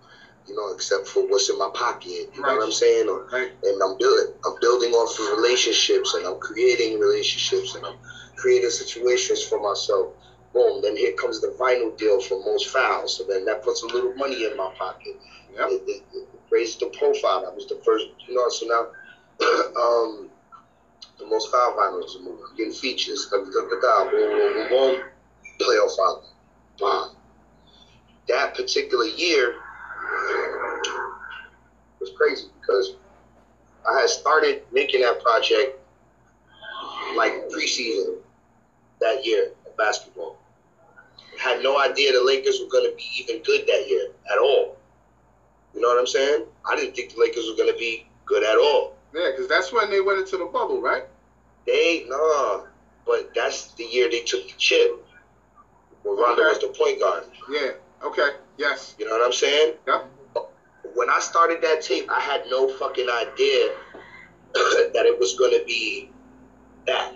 you know, except for what's in my pocket. You right. know what I'm saying? Or, right. And I'm building, I'm building off of relationships, and I'm creating relationships, and I'm creating situations for myself. Boom, then here comes the vinyl deal for Most Foul. So then that puts a little money in my pocket. Yep. It, it, it raised the profile. That was the first, you know, so now um, the Most Foul vinyl is a movie. Getting features. Boom, boom, boom, Playoff Rondo. Wow. That particular year was crazy because I had started making that project like preseason that year at basketball. Had no idea the Lakers were going to be even good that year at all. You know what I'm saying? I didn't think the Lakers were going to be good at all. Yeah, because that's when they went into the bubble, right? They, nah. But that's the year they took the chip. When Rondo okay. was the point guard. Yeah, okay, yes. You know what I'm saying? Yeah. When I started that tape, I had no fucking idea that it was going to be that.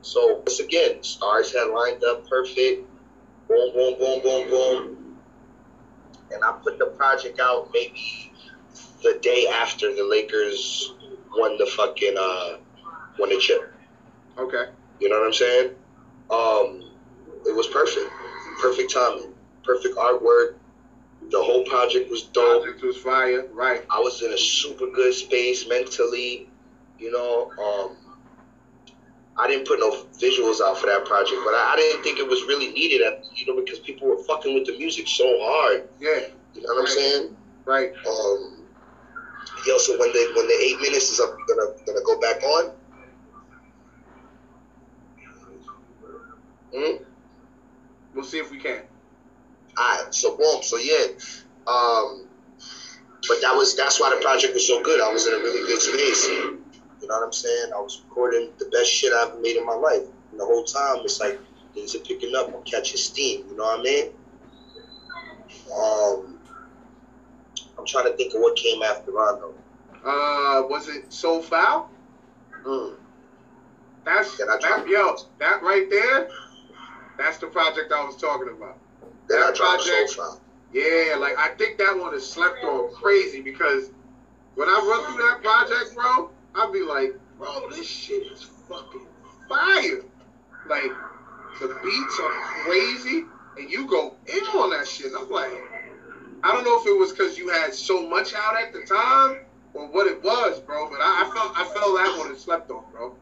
So, once again, stars had lined up perfect. Boom, boom, boom, boom, boom. And I put the project out maybe the day after the Lakers won the fucking, uh, won the chip. Okay. You know what I'm saying? Um, it was perfect. Perfect timing. Perfect artwork. The whole project was dope. Project was fire, right. I was in a super good space mentally, you know, um. I didn't put no visuals out for that project, but I, I didn't think it was really needed, you know, because people were fucking with the music so hard. Yeah. You know what right. I'm saying? Right. Um, yo, so when the when the eight minutes is up, you're gonna gonna go back on. Hmm. We'll see if we can. All right. So boom. So yeah. Um. But that was that's why the project was so good. I was in a really good space. You know what I'm saying? I was recording the best shit I've made in my life. And the whole time, it's like, things are picking up. I'm catching steam. You know what I mean? Um, I'm trying to think of what came after Rondo. Uh, was it So Foul? Mm. That's that, that yo, that right there, that's the project I was talking about. That, that project, so yeah, like I think that one is slept on crazy, because when I run through that project, bro, I'll be like, bro, this shit is fucking fire. Like, the beats are crazy, and you go in on that shit. And I'm like, I don't know if it was because you had so much out at the time or what it was, bro, but I, I felt I felt that one and slept on, bro.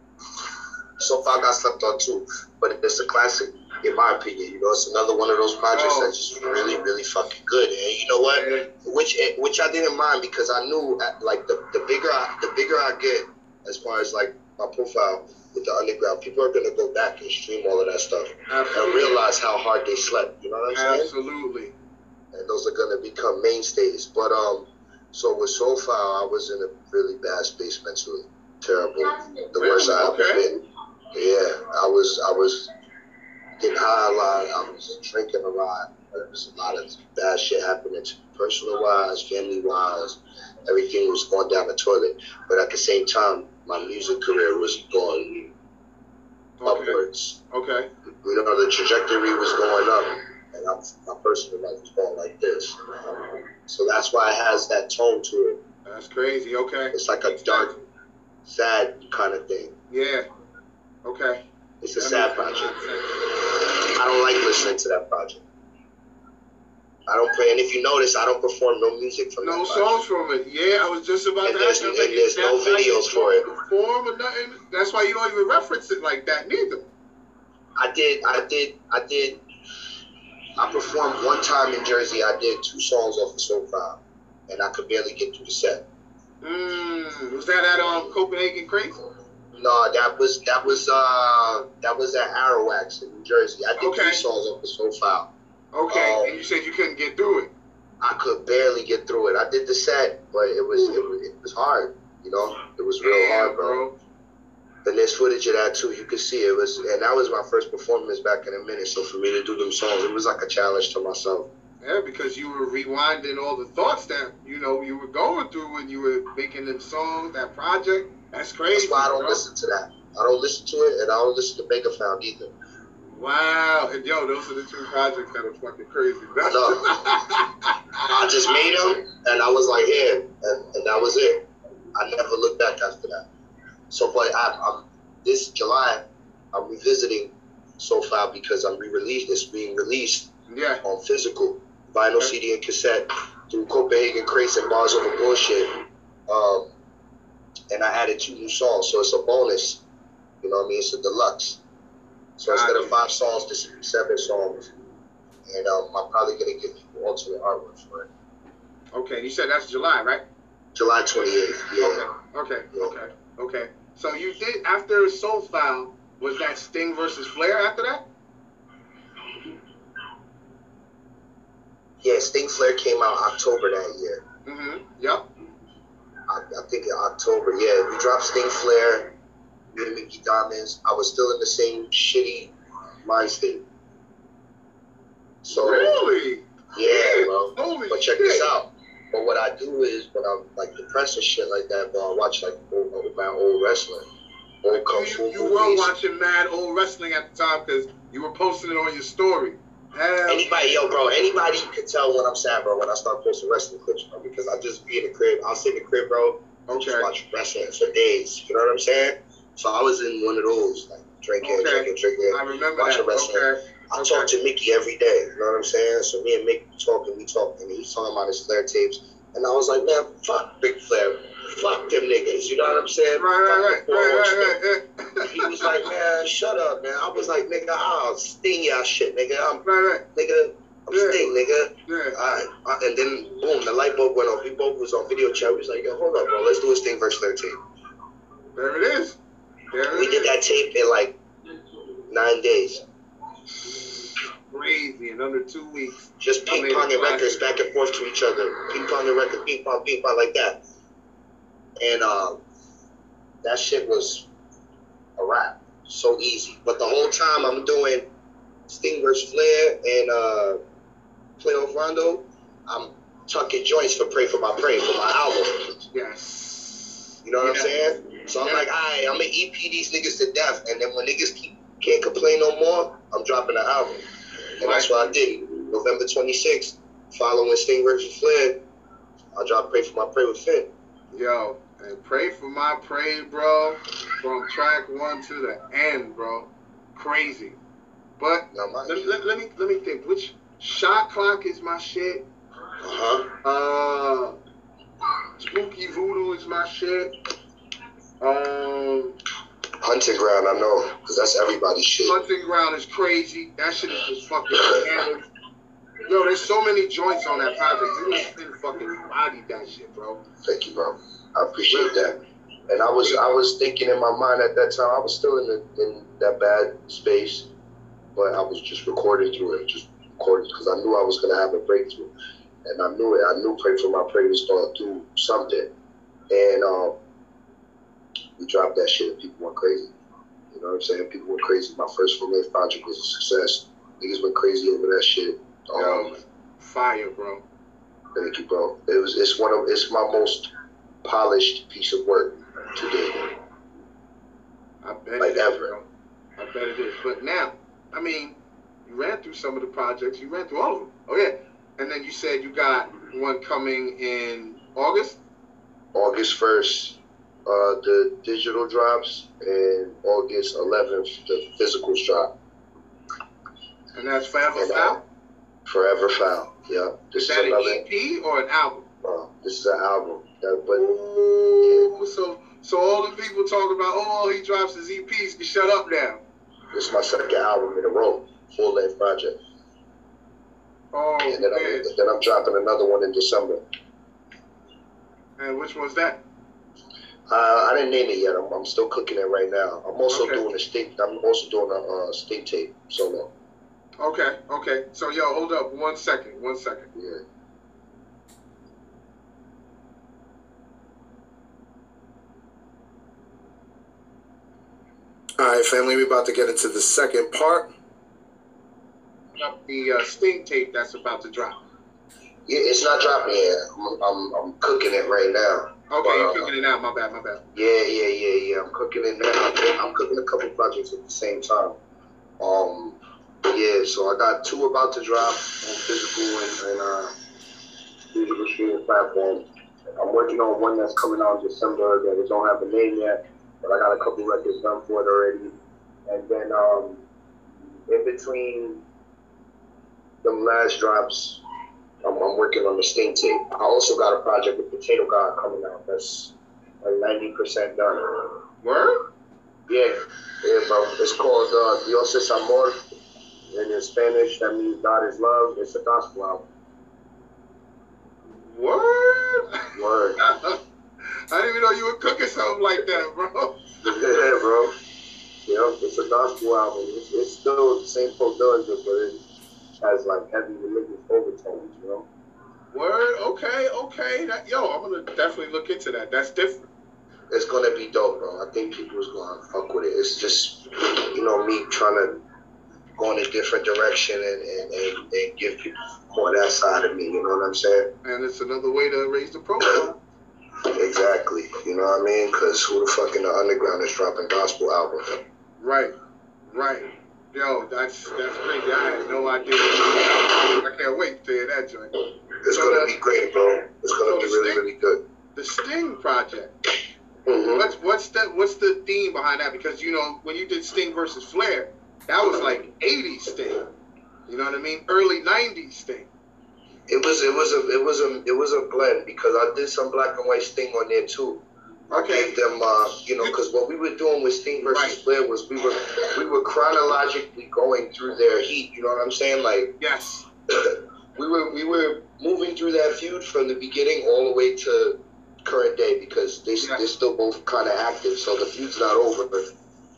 So far, I got slept on too, but it's a classic, in my opinion. You know, it's another one of those projects oh. that's just really, really fucking good. And you know what? Yeah. Which, which I didn't mind, because I knew, like, the, the bigger I, the bigger I get, as far as like my profile with the underground, people are gonna go back and stream all of that stuff Absolutely. and realize how hard they slept. You know what I'm saying? Absolutely. And those are gonna become mainstays. But um, so with So Foul, I was in a really bad space mentally, terrible, the really? worst I ever okay. been. Yeah, I was I was getting high a lot. I was drinking a lot. There was a lot of bad shit happening, personal wise, family wise. Everything was going down the toilet. But at the same time, my music career was going okay. upwards. Okay. You know, the trajectory was going up, and I'm, my personal life was going like this. So that's why it has that tone to it. That's crazy. Okay. It's like a dark, sad kind of thing. Yeah. Okay. It's a that sad project. I don't like listening to that project. I don't play, and if you notice, I don't perform no music from no that songs from it. Yeah, I was just about and to ask you. And like, there's no videos for it. Perform or nothing. That's why you don't even reference it like that, neither. I did, I did, I did. I performed one time in Jersey. I did two songs off of So Foul, and I could barely get through the set. Mm, was that at um, Copenhagen Creek? No, that was that was uh that was at Arrowax in New Jersey. I did okay. two songs off of So Foul. Okay, um, and you said you couldn't get through it. I could barely get through it. I did the set, but it was it was, it was hard. You know, it was real Damn, hard, bro. bro. And there's footage of that too. You could see it was, and that was my first performance back in a minute. So for me to do them songs, it was like a challenge to myself. Yeah, because you were rewinding all the thoughts that you know you were going through when you were making them songs, that project. That's crazy. That's why I don't bro. listen to that. I don't listen to it, and I don't listen to Mega Foul either. Wow, and yo, those are the two projects that are fucking crazy. No. I just made them, and I was like, yeah, and, and that was it. I never looked back after that. So, but I, I'm, this July, I'm revisiting So Foul because I'm re-released. It's being released yeah. on physical, vinyl, okay. C D, and cassette through Copenhagen Crates and Bars Over Bullshit. Um, and I added two new songs, so it's a bonus. You know what I mean? It's a deluxe. So instead of five songs, this will be seven songs. And um, I'm probably going to give people alternate artwork for it. Okay, you said that's July, right? July twenty-eighth, yeah. Okay, okay, yeah. okay, okay. So you did, after So Foul, was that Sting versus Flair after that? Yeah, Sting Flair came out October that year. Mm-hmm, yep. I, I think in October, yeah. We dropped Sting Flair. Me and Mickey Diamonds, I was still in the same shitty mind state. So, really? Yeah, bro. Holy but check shit. this out. But what I do is when I'm like depressed and shit like that, bro, I watch like old, old, my old wrestling, old kung fu movies. You were watching mad old wrestling at the time because you were posting it on your story. Hell. Anybody, yo, bro, anybody can tell when I'm sad, bro, when I start posting wrestling clips, bro, because I just be in the crib. I'll sit in the crib, bro, and okay. just watch wrestling for days. You know what I'm saying? So I was in one of those, like, drinking, okay. drinking, drinking. I remember watching wrestling. Okay. I okay. talk to Mickey every day, you know what I'm saying? So me and Mickey talking, we talking, and he's talking about his Flair tapes. And I was like, man, fuck Big Flair. Fuck them niggas, you know what I'm saying? Right, right, right, right, right, right. He was like, man, shut up, man. I was like, nigga, I'll sting y'all shit, nigga. I'm, right, right. Nigga, I'm yeah. sting, nigga. Yeah. I, I, and then, boom, the light bulb went off. We both was on video chat. We was like, yo, hold up, bro. Let's do a Sting versus Flair tape. There it is. We did that tape in like nine days. Crazy, in under two weeks. Just ping ponging records back and forth to each other. Ping ponging records, ping pong, ping pong, like that. And uh, that shit was a wrap. So easy. But the whole time I'm doing Sting versus Flair and uh, Playoff Rondo, I'm tucking joints for Pray For My Prey for my album. Yes. You know what yeah. I'm saying? So I'm yeah. like, all right, I'm going to E P these niggas to death. And then when niggas keep, can't complain no more, I'm dropping an album. And right. that's what I did. November twenty-sixth, following Sting versus Flair, I dropped Pray For My Prey with Finn. Yo, and Pray For My Prey, bro, from track one to the end, bro. Crazy. But no, let, let, let me let me think. Which Shot Clock is my shit? Uh-huh. Uh, Spooky Voodoo is my shit. Um, Hunting Ground, I know, because that's everybody's shit. Hunting Ground is crazy. That shit is just fucking hammered. Yo, there's so many joints on that project. You just didn't fucking body that shit, bro. Thank you, bro. I appreciate that. And I was I was thinking in my mind at that time, I was still in, the, in that bad space, but I was just recording through it, just recording because I knew I was going to have a breakthrough. And I knew it. I knew Pray For My Prey was going to do something. And um, we dropped that shit and people went crazy. You know what I'm saying? People went crazy. My first full length project was a success. Niggas went crazy over that shit. Um, Fire, bro. Thank you, bro. It was. It's one of. It's my most polished piece of work to date. I bet. Like it ever. Is, bro. I bet it is. But now, I mean, you ran through some of the projects. You ran through all of them. Oh yeah. And then you said you got one coming in August. August first, uh, the digital drops, and August eleventh, the physicals drop. And that's Forever Foul. Forever Foul, yeah. This is that is another, an E P or an album? Uh, this is an album. That, but, Ooh, yeah. so, so all the people talking about, oh, he drops his E Ps, you shut up now. This is my second album in a row, full-length project. Oh, and then, man. I'm, then I'm dropping another one in December. And which one's that? Uh, I didn't name it yet. I'm, I'm still cooking it right now. I'm also okay. doing a state. I'm also doing a uh, state tape solo. Okay, okay. So, yo, hold up one second, one second. Yeah. All right, family, we're about to get into the second part. The uh, Sting tape that's about to drop. Yeah, it's not dropping yet. I'm, I'm, I'm cooking it right now. Okay, but, you're cooking it now. My bad, my bad. Yeah, yeah, yeah, yeah. I'm cooking it now. I'm cooking a couple projects at the same time. Um... Yeah, so I got two about to drop on physical and, and uh, digital streaming platforms. I'm working on one that's coming out in December that it don't have a name yet, but I got a couple records done for it already. And then um, in between the last drops, I'm, I'm working on the Sting tape. I also got a project with Potato God coming out that's like ninety percent done. Word? Yeah, yeah, bro. It's called uh, Dios Es Amor. And in Spanish, that means God is love. It's a gospel album. Word? Word. I didn't even know you were cooking something like that, bro. Yeah, bro. Yeah, it's a gospel album. It's, it's still the same Pro Dillinger, but it has, like, heavy religious overtones, you know? Word? Okay, okay. That, yo, I'm going to definitely look into that. That's different. It's going to be dope, bro. I think people's going to fuck with it. It's just, you know, me trying to go in a different direction and, and, and, and give people more that side of me, you know what I'm saying? And it's another way to raise the profile. Exactly, you know what I mean? Because who the fuck in the underground is dropping gospel albums? Right, right. Yo, that's that's crazy. I had no idea. I can't wait to hear that joint. It's so going to be great, bro. It's going to so be really, Sting, really good. The Sting project. Mm-hmm. What's, what's, the, what's the theme behind that? Because, you know, when you did Sting versus Flair, that was like eighties Sting, you know what I mean? Early nineties Sting. It was it was a it was a it was a blend because I did some black and white Sting on there too. Okay. I gave them, uh, you know, because what we were doing with Sting versus right. Flair was we were we were chronologically going through their heat. You know what I'm saying? Like yes, we were we were moving through that feud from the beginning all the way to current day because they yes. they're still both kind of active, so the feud's not over. But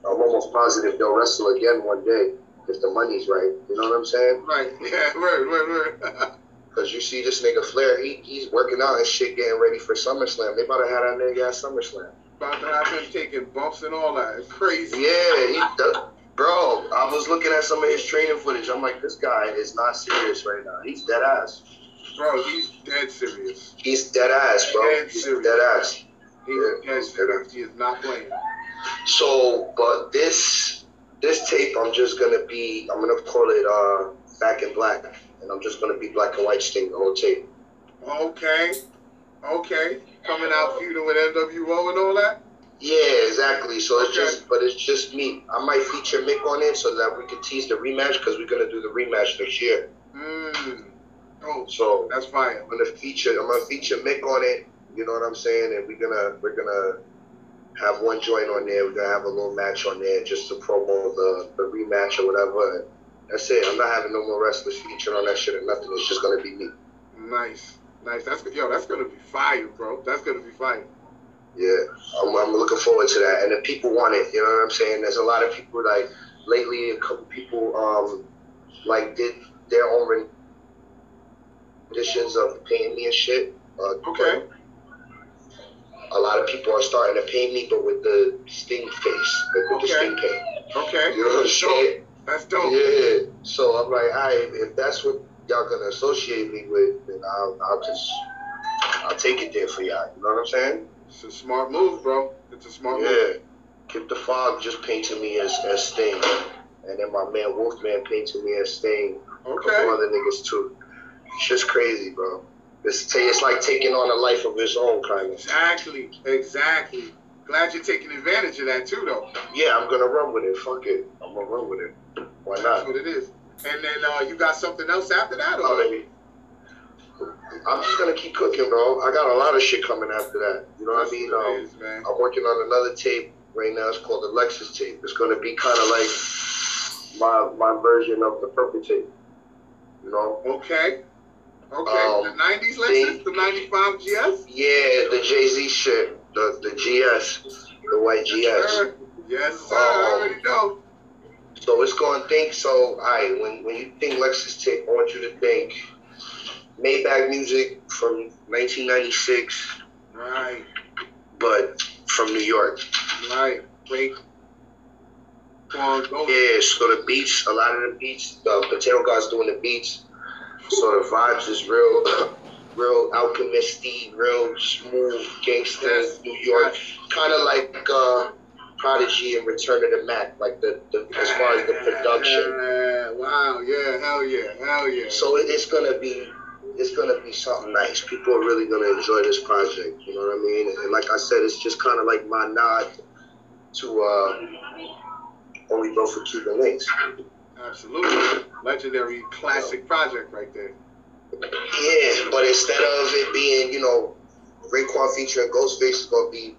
I'm almost positive they'll wrestle again one day if the money's right. You know what I'm saying? Right. Yeah, right, right, right. Because you see this nigga Flair, he, he's working out and shit getting ready for SummerSlam. They about to have that nigga at SummerSlam. About to have him taking bumps and all that. It's crazy. Yeah. He, the, bro, I was looking at some of his training footage. I'm like, this guy is not serious right now. He's dead ass. Bro, he's dead serious. He's dead ass, bro. Dead serious. He's dead ass. He, yeah, guys, he is not playing. So, but this this tape, I'm just gonna be, I'm gonna call it uh, Back in Black, and I'm just gonna be black and white Sting the whole tape. Okay, okay, coming out feuding with N W O and all that. Yeah, exactly. So okay. It's just, but it's just me. I might feature Mick on it so that we could tease the rematch because we're gonna do the rematch next year. Mm. Oh, so that's fine. I'm gonna feature, I'm gonna feature Mick on it. You know what I'm saying? And we're gonna, we're gonna have one joint on there. We're gonna have a little match on there just to promo the, the rematch or whatever. That's it. I'm not having no more wrestlers featured on that shit or nothing. It's just gonna be me. Nice, nice. That's yo. That's gonna be fire, bro. That's gonna be fire. Yeah, I'm, I'm looking forward to that. And the people want it. You know what I'm saying? There's a lot of people like lately. A couple people um like did their own renditions of paying me and shit. Uh, okay. A lot of people are starting to pay me, but with the Sting face, like with okay. the Sting paint. Okay. You know what I'm saying? That's dope. Yeah. So I'm like, all right, if that's what y'all gonna associate me with, then I'll, I'll just, I'll take it there for y'all. You know what I'm saying? It's a smart move, bro. It's a smart yeah. move. Yeah. Kip the Fog just painted me as, as Sting, and then my man Wolfman painted me as Sting. Okay. A couple other niggas too. Shit's crazy, bro. It's, t- it's like taking on a life of its own, kind of. Exactly, exactly. Glad you're taking advantage of that, too, though. Yeah, I'm going to run with it. Fuck it. I'm going to run with it. Why not? That's what it is. And then uh, you got something else after that? Or? Oh, baby. I'm just going to keep cooking, bro. I got a lot of shit coming after that. You know what That's I mean? Um, is, man. I'm working on another tape right now. It's called the Lexus tape. It's going to be kind of like my, my version of the Purple tape. You know? Okay. Okay, um, the nineties Lexus, the ninety-five G S? Yeah, the Jay-Z shit, the, the G S, the white G S. Yes, sir. Yes, sir. Um, I already know. So it's going to think, so, all right, when, when you think Lexus tape, I want you to think Maybach music from nineteen ninety-six. Right. But from New York. Right. Great. On, yeah, so the beats, a lot of the beats, the Potato God's doing the beats. So the vibes is real, real alchemist-y, real smooth gangster New York, kind of like uh, Prodigy and Return of the Mac, like the, the as far as the production. Wow, yeah, hell yeah, hell yeah. So it, it's gonna be, it's gonna be something nice. People are really gonna enjoy this project. You know what I mean? And like I said, it's just kind of like my nod to uh, Only Built for Cuban Links. Absolutely. Legendary classic project right there. Yeah, but instead of it being, you know, Raekwon featuring Ghostface, it's going to be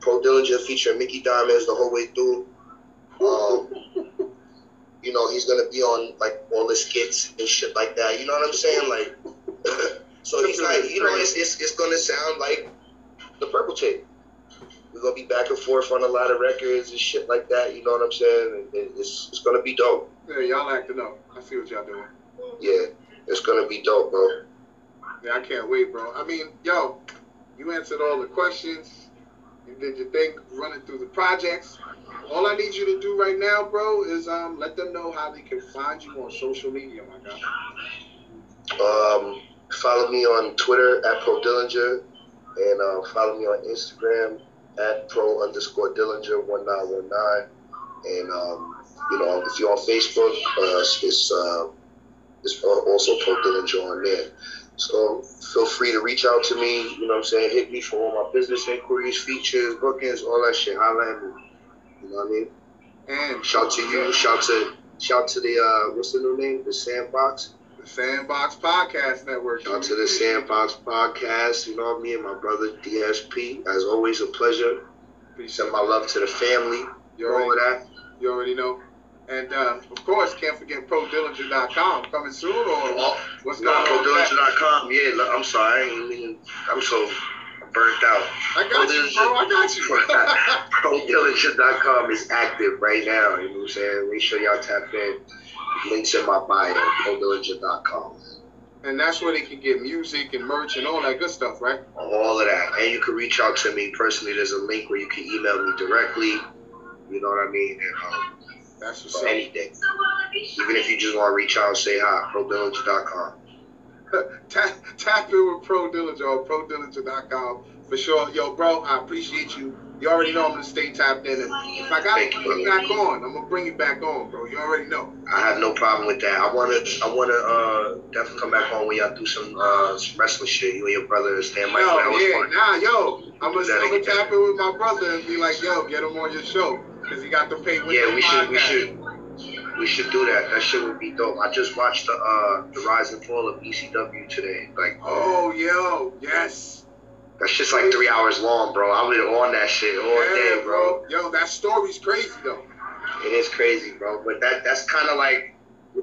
Pro Dillinger featuring Mickey Diamonds the whole way through. Um, you know, he's going to be on, like, all the skits and shit like that. You know what I'm saying? Like, so he's like, you know, it's it's, it's going to sound like the Purple Tape. We're going to be back and forth on a lot of records and shit like that. You know what I'm saying? It's, it's going to be dope. Yeah, y'all acting up. I see what y'all doing. Yeah, it's going to be dope, bro. Yeah, I can't wait, bro. I mean, yo, you answered all the questions. You did your thing running through the projects. All I need you to do right now, bro, is um let them know how they can find you on social media, my guy. Um, follow me on Twitter at Pro Dillinger, and uh, follow me on Instagram at Pro underscore Dillinger one nine one nine, and um. You know, if you're on Facebook, uh, it's, uh, it's also Pro Dillinger on there. So feel free to reach out to me. You know what I'm saying? Hit me for all my business inquiries, features, bookings, all that shit. Holla at me. You know what I mean? And shout to you. Shout to shout to the, uh, what's the new name? The Sandbox? The Sandbox Podcast Network. Shout to the Sandbox Podcast. You know, me and my brother D S P. As always, a pleasure. Send my love to the family. You all of that. You already know. And, uh, of course, can't forget Pro Dillinger dot com coming soon, or what's going on? Pro Dillinger dot com, yeah, I'm sorry. I mean, I'm so burnt out. I got Pro you, Dillinger, bro, I got you. Pro Dillinger dot com is active right now, you know what I'm saying? Make sure y'all tap in. Links in my bio, Pro Dillinger dot com. And that's where they can get music and merch and all that good stuff, right? All of that. And you can reach out to me personally. There's a link where you can email me directly, you know what I mean? And, um, That's what's up. Anything. Even if you just want to reach out and say hi, Pro Dillinger dot com. tap, tap in with Pro Dillinger or Pro Dillinger dot com for for sure. Yo, bro, I appreciate you. You already know I'm going to stay tapped in. And if I got to keep it back on, I'm going to bring it back on, bro. You already know. I have no problem with that. I want to I want to uh, definitely come back on when y'all do some, uh, some wrestling shit. You and your brother, Stan Michaels. Yo, was yeah, fun. Nah, yo. I'm going to tap in with my brother and be like, yo, get him on your show. Because he got the pay with yeah, the we should, we should. We should do that. That shit would be dope. I just watched the uh, the rise and fall of E C W today. Like, oh, yo, yes. That shit's like three hours long, bro. I was on that shit all yeah, day, bro. Yo, that story's crazy, though. It is crazy, bro. But that that's kind of like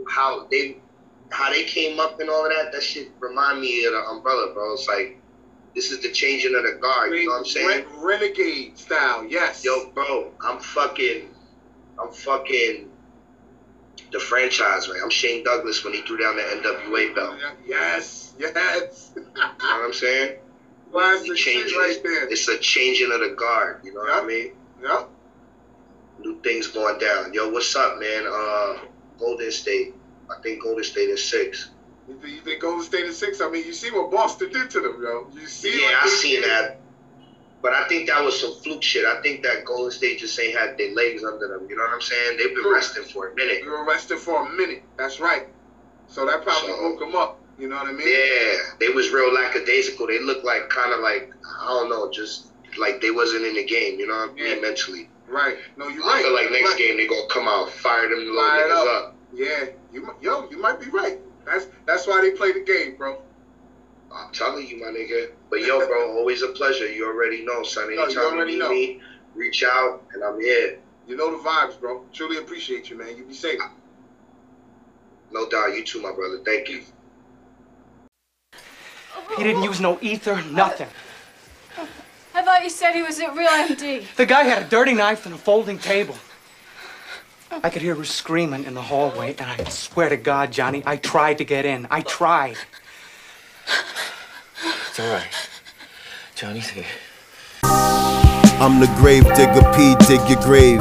how they how they came up and all of that. That shit remind me of the Umbrella, bro. It's like, this is the changing of the guard. You know what I'm saying? Ren- renegade style, yes. Yo, bro, I'm fucking, I'm fucking... the franchise, right? I'm Shane Douglas when he threw down the N W A belt. Yes, yes. You know what I'm saying? Well, it's, changes, right there. It's a changing of the guard. You know yep. what I mean? Yep. New things going down. Yo, what's up, man? Uh, Golden State. I think Golden State is six. You think, you think Golden State is six? I mean, you see what Boston did to them, yo. You see? Yeah, I seen that. But I think that was some fluke shit. I think that Golden State just ain't had their legs under them. You know what I'm saying? They've been resting for a minute. They were resting for a minute. That's right. So that probably so, woke them up. You know what I mean? Yeah. They was real lackadaisical. They looked like kind of like, I don't know, just like they wasn't in the game. You know what I mean? Yeah. Mentally. Right. No, you're right. I feel like you're next right. game they're going to come out, fire them little fire niggas up. up. Yeah. You, yo, you might be right. That's, that's why they play the game, bro. I'm telling you, my nigga. But yo, bro, always a pleasure. You already know, son. Anytime no, you, already you need know. me, reach out, and I'm here. You know the vibes, bro. Truly appreciate you, man. You be safe. No doubt. You too, my brother. Thank you. He didn't use no ether, nothing. Uh, I thought you said he was a real M D. The guy had a dirty knife and a folding table. I could hear her screaming in the hallway, and I swear to God, Johnny, I tried to get in. I tried. It's all right. Johnny's here. I'm the grave digger, P, dig your grave.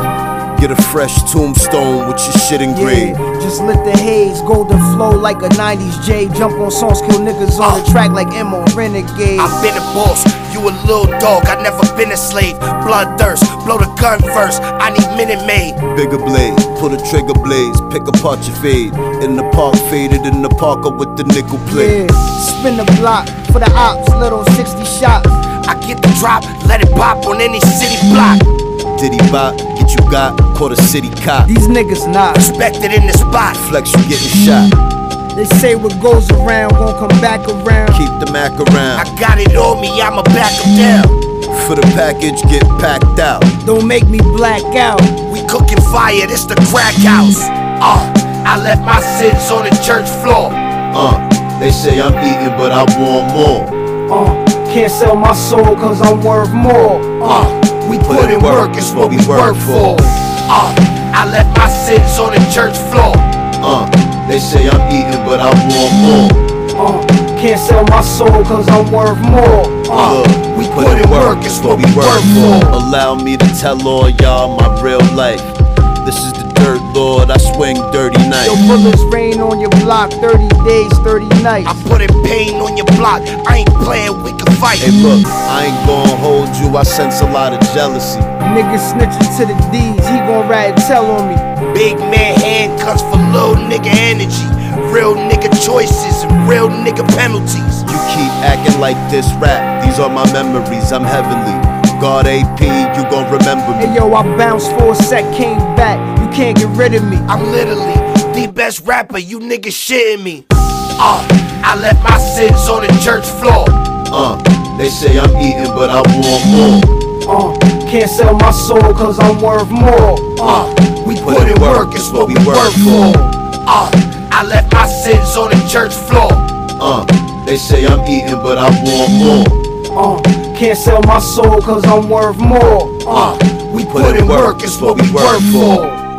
Get a fresh tombstone with your shit engraved. Yeah, just let the haze, golden flow like a nineties J. Jump on songs, kill niggas on uh, the track like M on Renegade. I've been a boss, you a little dog, I never been a slave. Bloodthirst, blow the gun first, I need Minute Maid. Bigger blade, pull the trigger blaze, pick apart your fade. In the park, faded in the parker with the nickel plate. Yeah, spin the block for the ops, little sixty shots. I get the drop, let it pop on any city block. Diddy bop, get you got, caught a city cop. These niggas not respected in the spot. Flex, you getting shot. They say what goes around won't come back around. Keep the Mac around. I got it on me, I'ma back them down. For the package, get packed out. Don't make me black out. We cooking fire, this the crack house. Uh, I left my sins on the church floor. Uh, they say I'm eating, but I want more. Uh, can't sell my soul, cause I'm worth more. Uh. We put, put in work, work is what we work, work for. Uh, I left my sins on the church floor. Uh, they say I'm eating, but I want more. Uh, can't sell my soul, cause I'm worth more. Uh, uh we put, put in work, work is what we work, work for. Allow me to tell all y'all my real life. This is the dirt, Lord, I swing dirty knife. Yo, bullets rain on your block, thirty days, thirty nights. I put in pain on your block, I ain't playing, we can fight. Hey look, I ain't gonna hold you, I sense a lot of jealousy. Niggas snitching to the D's, he gon' rat and tell on me. Big man handcuffs for little nigga energy. Real nigga choices and real nigga penalties. You keep acting like this rap, these are my memories, I'm heavenly. God A P, you gon' remember me. Hey yo, I bounced for a sec, came back. You can't get rid of me. I'm literally the best rapper, you niggas shitting me. Uh, I left my sins on the church floor. Uh, they say I'm eating, but I want more. Uh, can't sell my soul, cause I'm worth more. Uh, we put, put in work, work is what we work, work for. Uh, I left my sins on the church floor. Uh, they say I'm eating, but I want more. Uh, can't sell my soul, cause I'm worth more. Uh, we put, put in work, work, it's what we work, work for.